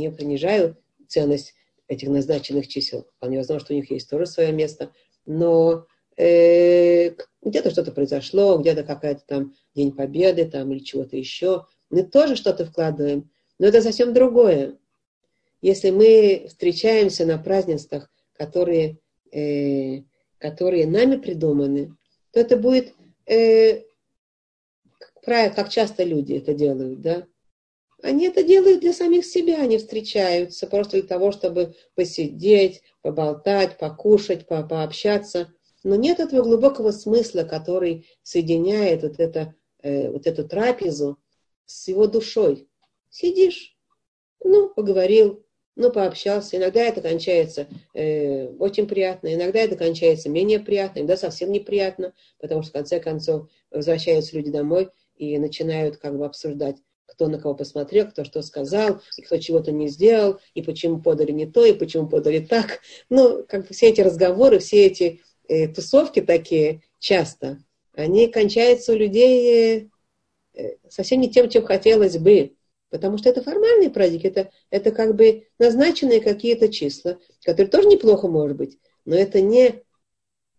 понижаю ценность этих назначенных чисел. Вполне возможно, что у них есть тоже свое место, но где-то что-то произошло, где-то какая-то там День Победы там, или чего-то еще. Мы тоже что-то вкладываем, но это совсем другое. Если мы встречаемся на празднествах, которые нами придуманы, то это будет, как часто люди это делают, да? Они это делают для самих себя, они встречаются просто для того, чтобы посидеть, поболтать, покушать, пообщаться. Но нет этого глубокого смысла, который соединяет вот эту трапезу с его душой. Сидишь, поговорил, пообщался. Иногда это кончается очень приятно, иногда это кончается менее приятно, иногда совсем неприятно, потому что в конце концов возвращаются люди домой и начинают как бы обсуждать, кто на кого посмотрел, кто что сказал, и кто чего-то не сделал, и почему подали не то, и почему подали так. Как бы все эти разговоры, все эти тусовки такие часто, они кончаются у людей совсем не тем, чем хотелось бы. Потому что это формальные праздники, это как бы назначенные какие-то числа, которые тоже неплохо, может быть, но это не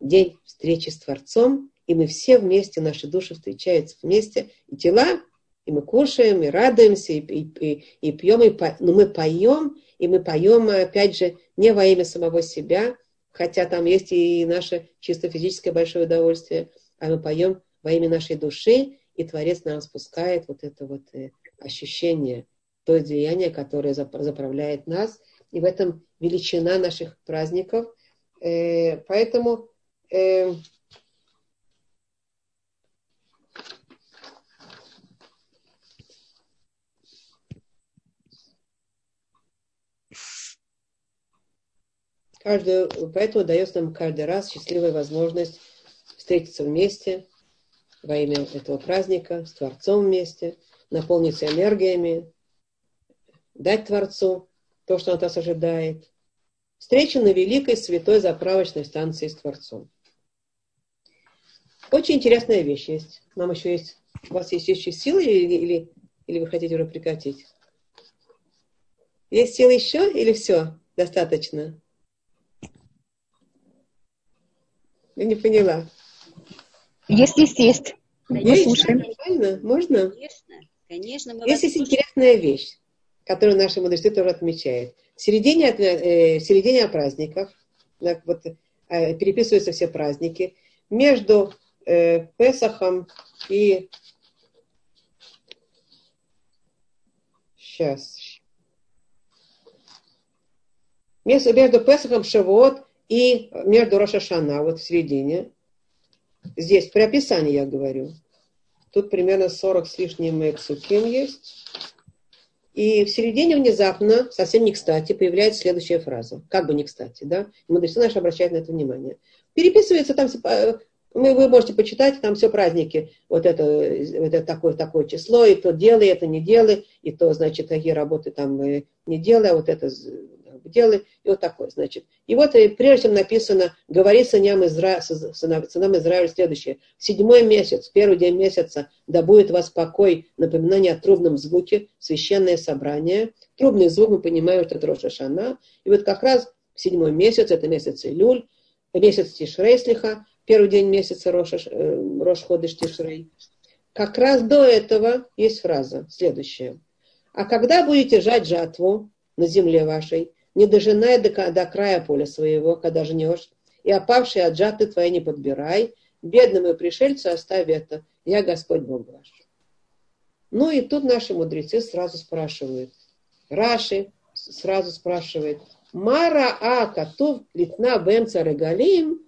день встречи с Творцом, и мы все вместе, наши души встречаются вместе, и тела, и мы кушаем, и радуемся, и пьем, но мы поем, и мы поем, опять же, не во имя самого себя, хотя там есть и наше чисто физическое большое удовольствие, а мы поем во имя нашей души, и Творец нам спускает вот это вот ощущение, то деяние, которое заправляет нас, и в этом величина наших праздников. Поэтому поэтому дается нам каждый раз счастливая возможность встретиться вместе во имя этого праздника, с Творцом вместе, наполниться энергиями, дать Творцу то, что он от нас ожидает. Встреча на великой святой заправочной станции с Творцом. Очень интересная вещь есть. Нам еще есть... У вас есть еще силы или вы хотите уже прекратить? Есть силы еще или все? Достаточно? Я не поняла. Есть. Есть? Нормально? Можно? Конечно, есть интересная вещь, которую наши мудрецы тоже отмечают. В середине праздников, так вот, переписываются все праздники, между Песахом и... Между Песахом, Шавуот и между Рош ха-Шана, вот в середине. Здесь, при описании я говорю. Тут примерно 40 с лишним псуким есть. И в середине внезапно, совсем не кстати, появляется следующая фраза. Как бы не кстати, да? Мудрецы наши обращают на это внимание. Переписывается там, вы можете почитать, там все праздники. Вот это такое число, и то делай, это не делай, и то, значит, такие работы там не делай, а вот это делай, и вот такое, значит. И вот прежде чем написано, говори сынам Израиля следующее. В 7-й месяц, в 1-й день месяца, да будет вас покой, напоминание о трубном звуке, священное собрание. Трубный звук, мы понимаем, что это Рош ха-Шана. И вот как раз в 7-й месяц, это месяц Илюль, месяц Тишрей слиха, 1-й день месяца Рош ходыш Тишрей. Как раз до этого есть фраза следующая. А когда будете жать жатву, на земле вашей, не дожинай до края поля своего, когда жнешь, и опавшие от жаты твои не подбирай, бедному и пришельцу оставь это, я Господь Бог ваш». Ну и тут наши мудрецы сразу спрашивают, Раши сразу спрашивает, «Мара а катув литна бэмца регалим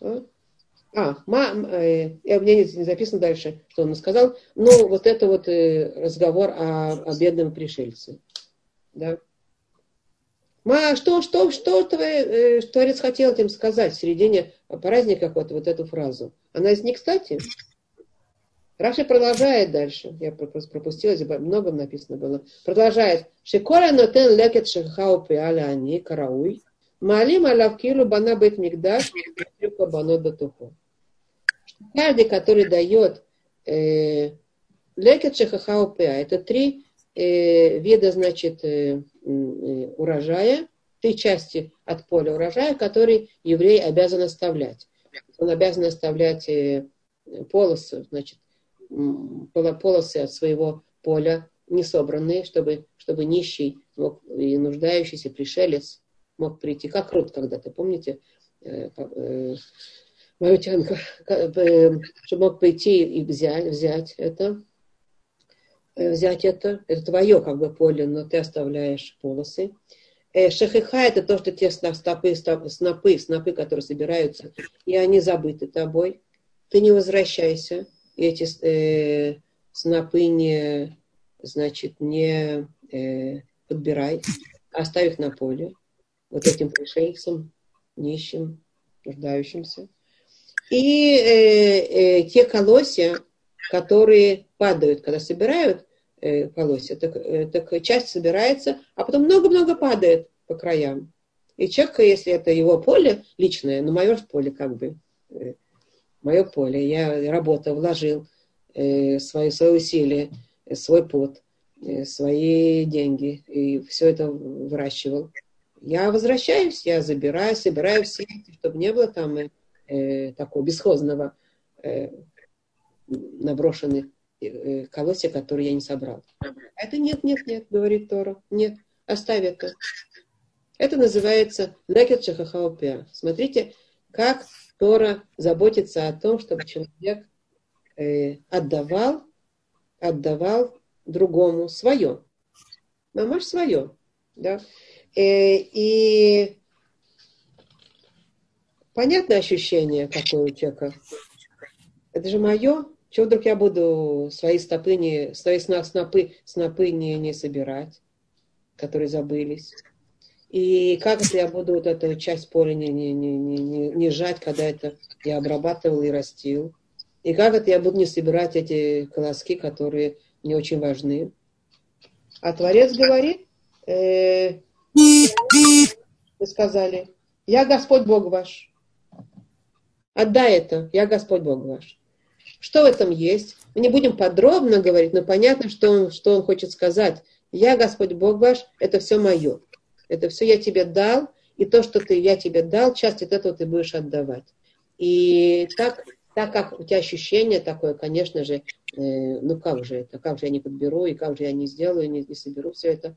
у меня не записано дальше, что он сказал. Ну, вот это вот разговор о бедном пришельце. Да. Что Творец хотел им сказать в середине праздника вот эту фразу? Она из не кстати. Раши продолжает дальше. Я пропустилась, много написано было. Продолжает. «Шикора нотен лекет шихаупи аля ани карауй». Каждый, который дает лекет шехахаупеа, это 3 вида, значит, урожая, 3 части от поля урожая, которые еврей обязан оставлять. Он обязан оставлять полосы, значит, полосы от своего поля не собранные, чтобы нищий мог, и нуждающийся пришелец мог прийти, как Рут когда-то, помните, Маютянка, чтобы мог прийти и взять это, это твое как бы поле, но ты оставляешь полосы. Шехиха — это то, что те снопы, которые собираются, и они забыты тобой. Ты не возвращайся, и эти снопы не подбирай, оставь их на поле. Вот этим пришельцам, нищим, нуждающимся. И те колосья, которые падают, когда собирают колосья, так часть собирается, а потом много-много падает по краям. И человек, если это его поле личное, но мое поле как бы, мое поле, я работал, вложил свои усилия, свой пот, свои деньги, и все это выращивал. Я возвращаюсь, я забираю, собираю все, чтобы не было там такого бесхозного наброшенных колосья, которые я не собрал. Это нет, говорит Тора. Нет, оставь это. Это называется лекет шехахаупеа. Смотрите, как Тора заботится о том, чтобы человек отдавал другому свое. Мамаш свое, да. И понятно ощущение, какое у человека. Это же мое. Чего вдруг я буду свои снопы не собирать, которые забылись? И как это я буду вот эту часть поля не жать, когда это я обрабатывал и растил? И как это я буду не собирать эти колоски, которые мне очень важны? А Творец говорит... Вы сказали, я Господь Бог ваш. Отдай это, я Господь Бог ваш. Что в этом есть? Мы не будем подробно говорить, но понятно, что он хочет сказать. Я Господь Бог ваш, это все мое. Это все я тебе дал, и то, что я тебе дал, часть от этого ты будешь отдавать. И так как у тебя ощущение такое, конечно же, как же это? Как же я не подберу, и как же я не сделаю, не соберу все это?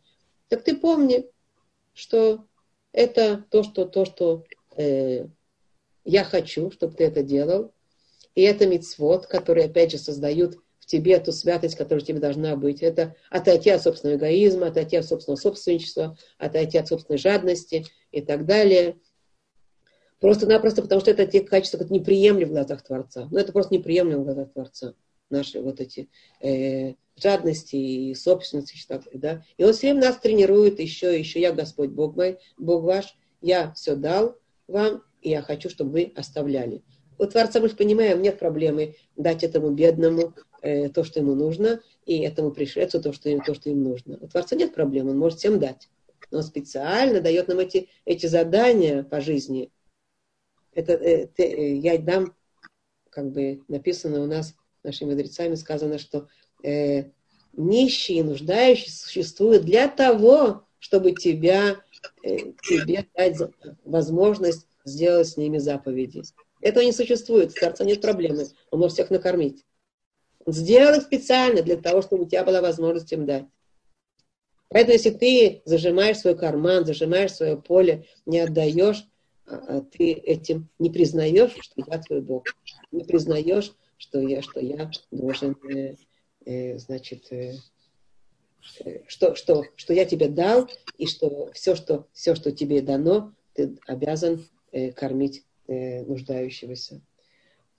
Так ты помни, что это то, что я хочу, чтобы ты это делал. И это мицвот, которые, опять же, создают в тебе ту святость, которая тебе должна быть. Это отойти от собственного эгоизма, отойти от собственного собственничества, отойти от собственной жадности и так далее. Просто-напросто потому, что это те качества, которые неприемлемы в глазах Творца. Но это просто неприемлемо в глазах Творца. Наши вот эти жадности и собственности. Да? И он все время нас тренирует еще. Я Господь Бог мой, Бог ваш. Я все дал вам, и я хочу, чтобы вы оставляли. У Творца, мы же понимаем, нет проблемы дать этому бедному то, что ему нужно, и этому пришельцу то, что им нужно. У Творца нет проблем, он может всем дать. Но он специально дает нам эти задания по жизни. Это я дам, как бы написано у нас, нашими мудрецами сказано, что нищие и нуждающиеся существуют для того, чтобы тебе дать возможность сделать с ними заповеди. Этого не существует, с Творцом нет проблемы, он может всех накормить. Он сделал их специально для того, чтобы у тебя была возможность им дать. Поэтому, если ты зажимаешь свой карман, зажимаешь свое поле, не отдаешь, ты этим не признаешь, что я твой Бог. Не признаешь, что я должен, что я тебе дал, и что все, что тебе дано, ты обязан кормить нуждающегося.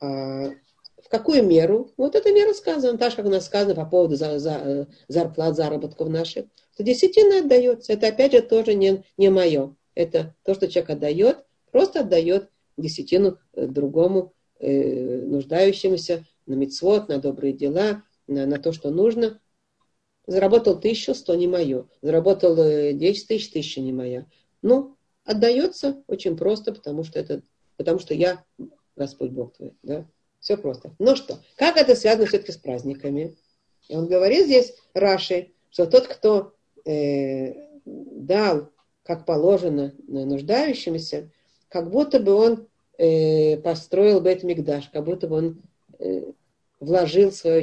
В какую меру? Вот эта мера сказана, так же, как она сказана по поводу зарплат, заработков наших. То десятина отдается. Это, опять же, тоже не мое. Это то, что человек отдает, просто отдает десятину другому нуждающемуся на мицвот, на добрые дела, на то, что нужно. Заработал 1000, 100 не мое. Заработал 10 тысяч, 1000 не моя. Ну, отдается очень просто, потому что я Господь Бог твой, да? Все просто. Ну что, как это связано все-таки с праздниками? И он говорит здесь, Раши, что тот, кто дал, как положено, нуждающимся, как будто бы он построил Бейт-Микдаш, как будто бы он вложил свою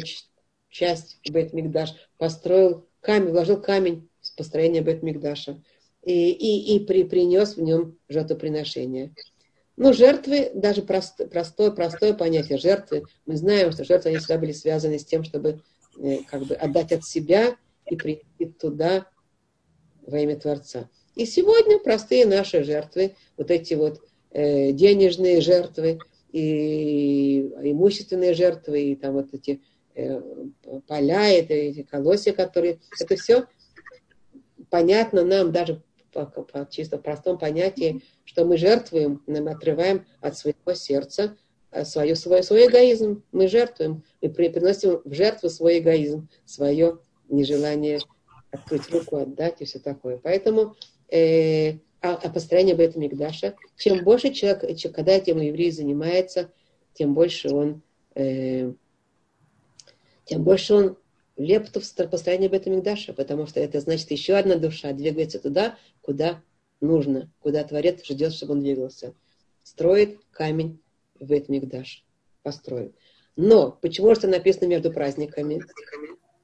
часть в Бейт-Микдаш, вложил камень в построение Бейт-Микдаша и принес в нем жертвоприношение. Ну, жертвы, даже простое понятие жертвы, мы знаем, что жертвы, они всегда были связаны с тем, чтобы отдать от себя и прийти туда во имя Творца. И сегодня простые наши жертвы, вот эти вот денежные жертвы, и имущественные жертвы, и там вот эти поля, эти колосья, которые... Это все понятно нам даже по чисто простом понятии, что мы жертвуем, мы отрываем от своего сердца свой эгоизм. Мы жертвуем, мы приносим в жертву свой эгоизм, свое нежелание открыть руку, отдать и все такое. Поэтому построение Бейт-Микдаша, чем больше человек, когда этим еврей занимается, тем больше он лепту в построение Бейт-Микдаша, потому что это значит, еще одна душа двигается туда, куда нужно, куда Творец ждет, чтобы он двигался. Строит камень в Бейт-Микдаш. Построит. Но почему же это написано между праздниками?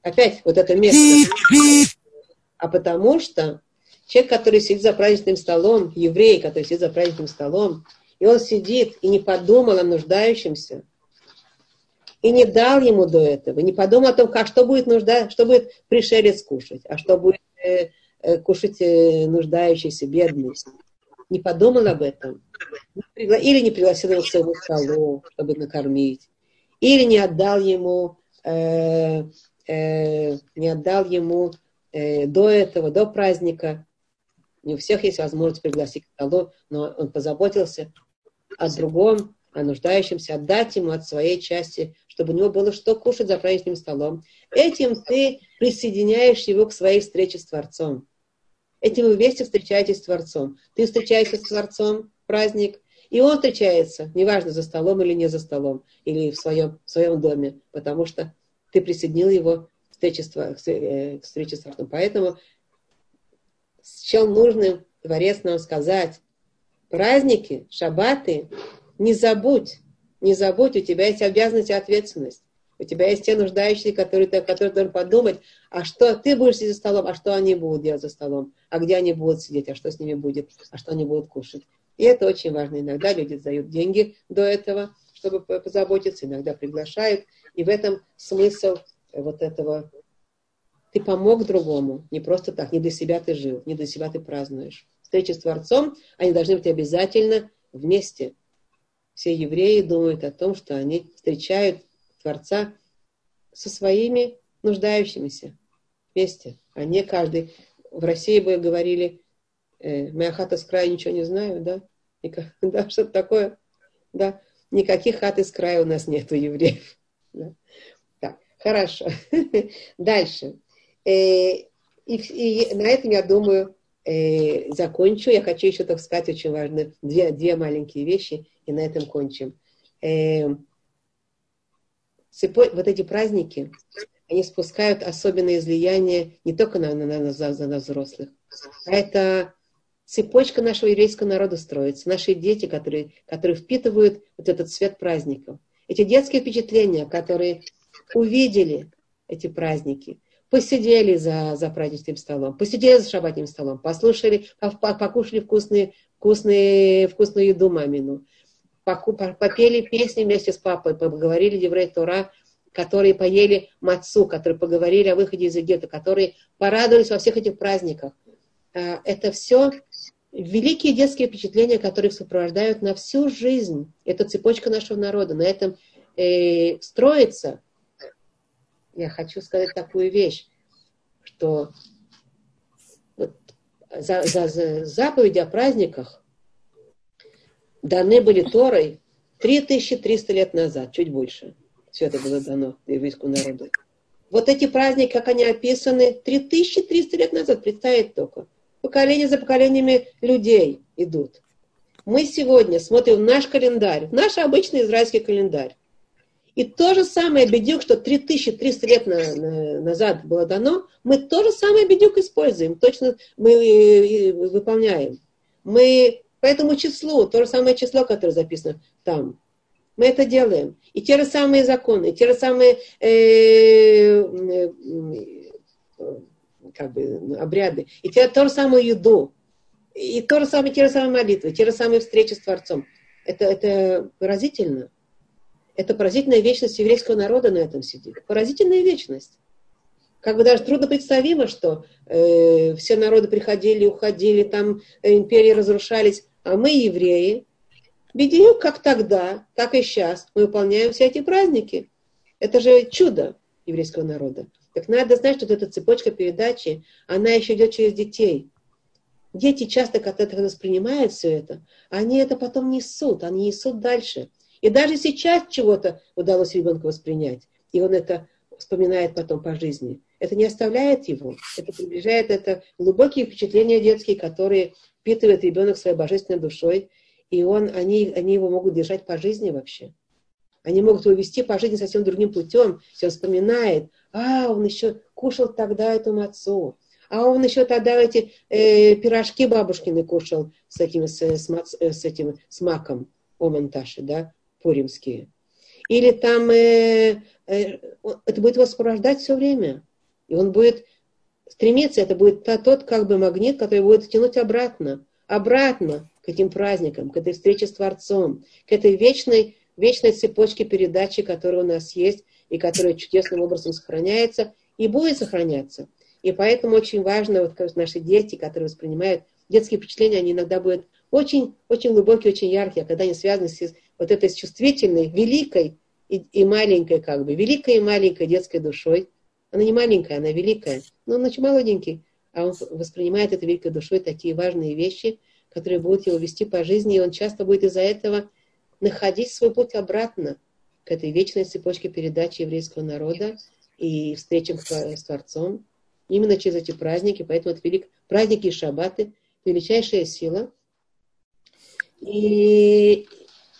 Опять вот это место. А потому что человек, который сидит за праздничным столом, еврей, который сидит за праздничным столом, и он сидит и не подумал о нуждающемся, и не дал ему до этого, не подумал о том, что будет пришелец кушать, а что будет кушать нуждающийся, бедный. Не подумал об этом. Или не пригласил его к своему столу, чтобы накормить. Или не отдал ему до этого, до праздника. Не у всех есть возможность пригласить к столу, но он позаботился о другом, о нуждающемся, отдать ему от своей части, чтобы у него было что кушать за праздничным столом. Этим ты присоединяешь его к своей встрече с Творцом. Этим вы вместе встречаетесь с Творцом. Ты встречаешься с Творцом в праздник, и он встречается, неважно, за столом или не за столом, или в своем доме, потому что ты присоединил его к встрече с Творцом. Поэтому счел нужным Творец нам сказать: праздники, шаббаты, не забудь, у тебя есть обязанность и ответственность. У тебя есть те нуждающиеся, которые должны подумать, а что ты будешь сидеть за столом, а что они будут делать за столом, а где они будут сидеть, а что с ними будет, а что они будут кушать. И это очень важно. Иногда люди дают деньги до этого, чтобы позаботиться, иногда приглашают. И в этом смысл вот этого. Ты помог другому, не просто так, не для себя ты жил, не для себя ты празднуешь. Встречи с Творцом, они должны быть обязательно вместе. Все евреи думают о том, что они встречают Творца со своими нуждающимися вместе. А не каждый. В России бы говорили: «Моя хата с краю, ничего не знаю», да? Да, что-то такое. Да. Никаких хат из края у нас нет у евреев. Да. Так, хорошо. Дальше. И на этом, я думаю, закончу. Я хочу еще, так сказать, очень важные две маленькие вещи, и на этом кончим. Вот эти праздники, они спускают особенное излияние не только на взрослых, а это цепочка нашего еврейского народа строится, наши дети, которые впитывают вот этот свет праздников. Эти детские впечатления, которые увидели эти праздники, посидели за праздничным столом, посидели за шабатным столом, послушали, покушали вкусную еду мамину, попели песни вместе с папой, поговорили Деврей Тора, которые поели мацу, которые поговорили о выходе из Египта, которые порадовались во всех этих праздниках. Это все великие детские впечатления, которые сопровождают на всю жизнь. Это цепочка нашего народа. На этом строится. Я хочу сказать такую вещь, что заповеди о праздниках даны были Торой 3300 лет назад, чуть больше. Все это было дано еврейскому народу. Вот эти праздники, как они описаны, 3300 лет назад, представить только. Поколение за поколениями людей идут. Мы сегодня смотрим в наш календарь, в наш обычный израильский календарь. И то же самое бедюк, что 3300 лет назад было дано, мы то же самое бедюк используем, точно мы выполняем. Мы по этому числу, то же самое число, которое записано там, мы это делаем. И те же самые законы, и те же самые обряды, и то же самую еду, и те же самые молитвы, те же самые встречи с Творцом. Это поразительно. Это поразительная вечность еврейского народа на этом сидит. Поразительная вечность. Как бы даже трудно представимо, что все народы приходили, уходили, там империи разрушались, а мы, евреи, бедюк как тогда, так и сейчас, мы выполняем все эти праздники. Это же чудо еврейского народа. Так надо знать, что вот эта цепочка передачи, она еще идет через детей. Дети часто, когда воспринимают все это, они это потом несут, они несут дальше. И даже сейчас чего-то удалось ребенку воспринять, и он это вспоминает потом по жизни. Это не оставляет его, это приближает, это глубокие впечатления детские, которые впитывает ребенок своей божественной душой, и они его могут держать по жизни вообще. Они могут его вести по жизни совсем другим путем, все вспоминает, он еще кушал тогда эту мацу, он еще тогда эти пирожки бабушкины кушал с маком, оманташи, да, пуримские. Или там это будет его сопровождать все время. И он будет стремиться, это будет тот как бы магнит, который будет тянуть обратно к этим праздникам, к этой встрече с Творцом, к этой вечной цепочке передачи, которая у нас есть и которая чудесным образом сохраняется и будет сохраняться. И поэтому очень важно, вот наши дети, которые воспринимают детские впечатления, они иногда будут очень глубокие, очень яркие, когда они связаны с вот этой чувствительной, великой и маленькой, великой и маленькой детской душой. Она не маленькая, она великая, но он очень молоденький, а он воспринимает этой великой душой такие важные вещи, которые будут его вести по жизни, и он часто будет из-за этого находить свой путь обратно к этой вечной цепочке передачи еврейского народа и встречам с Творцом, именно через эти праздники. Поэтому праздники и шаббаты — величайшая сила. И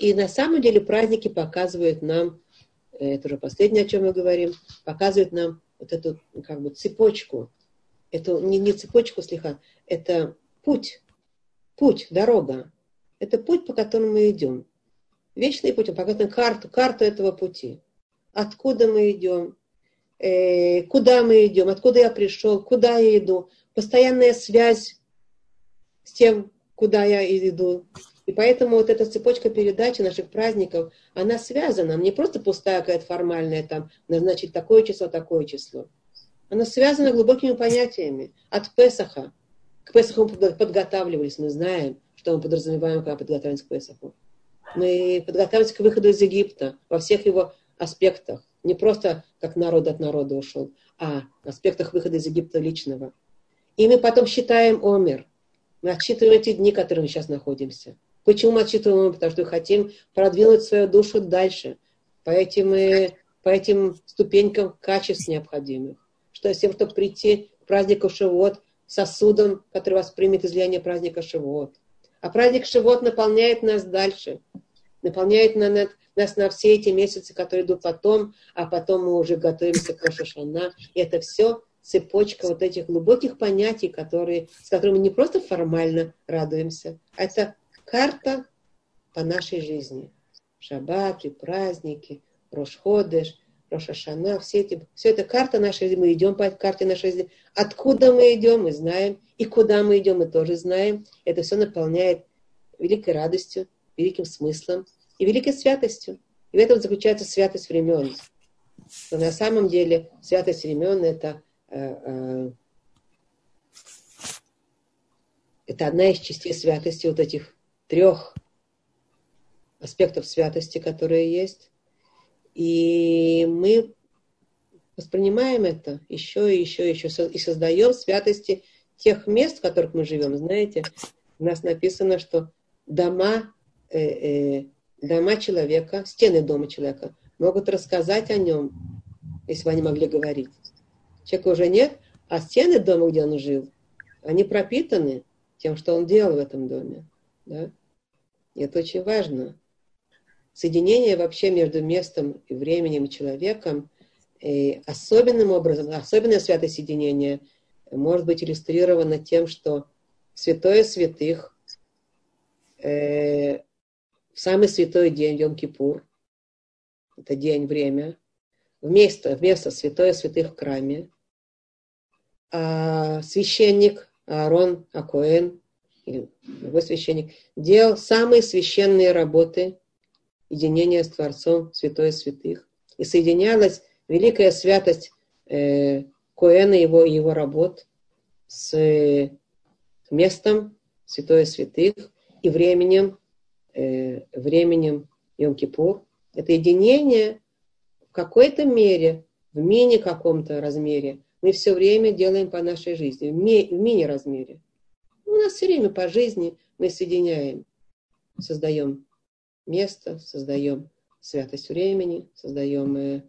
на самом деле праздники показывают нам, это уже последнее, о чем мы говорим, показывают нам вот эту цепочку, эту не цепочку слегка, это путь, дорога, это путь, по которому мы идем. Вечный путь, он показывает карту этого пути. Откуда мы идем, куда мы идем, откуда я пришел, куда я иду, постоянная связь с тем, куда я иду. И поэтому вот эта цепочка передачи наших праздников, она связана. Она не просто пустая какая-то формальная, там, назначить такое число. Она связана глубокими понятиями. От Песаха. К Песаху мы подготавливались, мы знаем, что мы подразумеваем, когда подготавливаемся к Песаху. Мы подготавливались к выходу из Египта во всех его аспектах. Не просто как народ от народа ушел, а в аспектах выхода из Египта личного. И мы потом считаем Омер. Мы отсчитываем эти дни, в которых мы сейчас находимся. Почему мы отсчитываем? Потому что мы хотим продвинуть свою душу дальше, по этим ступенькам качеств необходимых. Что с тем, чтобы прийти к празднику Шивот сосудом, который воспримет излияние праздника Шивот. А праздник Шивот наполняет нас дальше, наполняет нас на все эти месяцы, которые идут потом, а потом мы уже готовимся к Рош ха-Шана. И это все цепочка вот этих глубоких понятий, с которыми мы не просто формально радуемся, а это карта по нашей жизни. Шаббаты, праздники, Рош-Ходеш, Рош-Ашана, все это карта нашей жизни. Мы идем по карте нашей жизни. Откуда мы идем, мы знаем. И куда мы идем, мы тоже знаем. Это все наполняет великой радостью, великим смыслом и великой святостью. И в этом заключается святость времен. Но на самом деле святость времен — это одна из частей святости, вот этих трех аспектов святости, которые есть. И мы воспринимаем это еще, и создаем святости тех мест, в которых мы живем. Знаете, у нас написано, что дома человека, стены дома человека могут рассказать о нем, если бы они могли говорить. Человека уже нет, а стены дома, где он жил, они пропитаны тем, что он делал в этом доме. Да? И это очень важно. Соединение вообще между местом и временем и человеком, и особенным образом, особенное святое соединение может быть иллюстрировано тем, что святое святых в самый святой день Йом-Кипур, это день-время, вместо святое святых в храме, а священник Аарон а-Коэн, или другой священник, делал самые священные работы единения с Творцом святое святых. И соединялась великая святость Коэна и его работ с местом святое святых и временем Йом-Кипур. Это единение в какой-то мере, в мини-каком-то размере, мы все время делаем по нашей жизни, в мини-размере. У нас все время по жизни мы соединяем, создаем место, создаем святость времени, создаем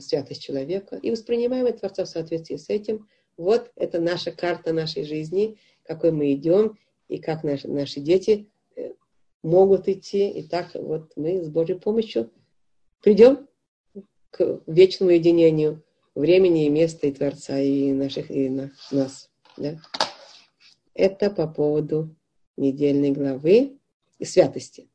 святость человека и воспринимаем Творца в соответствии с этим. Вот это наша карта нашей жизни, какой мы идем и как наши дети могут идти. И так вот мы с Божьей помощью придем к вечному единению времени и места, и Творца, и наших, и нас. Да? Это по поводу недельной главы и святости.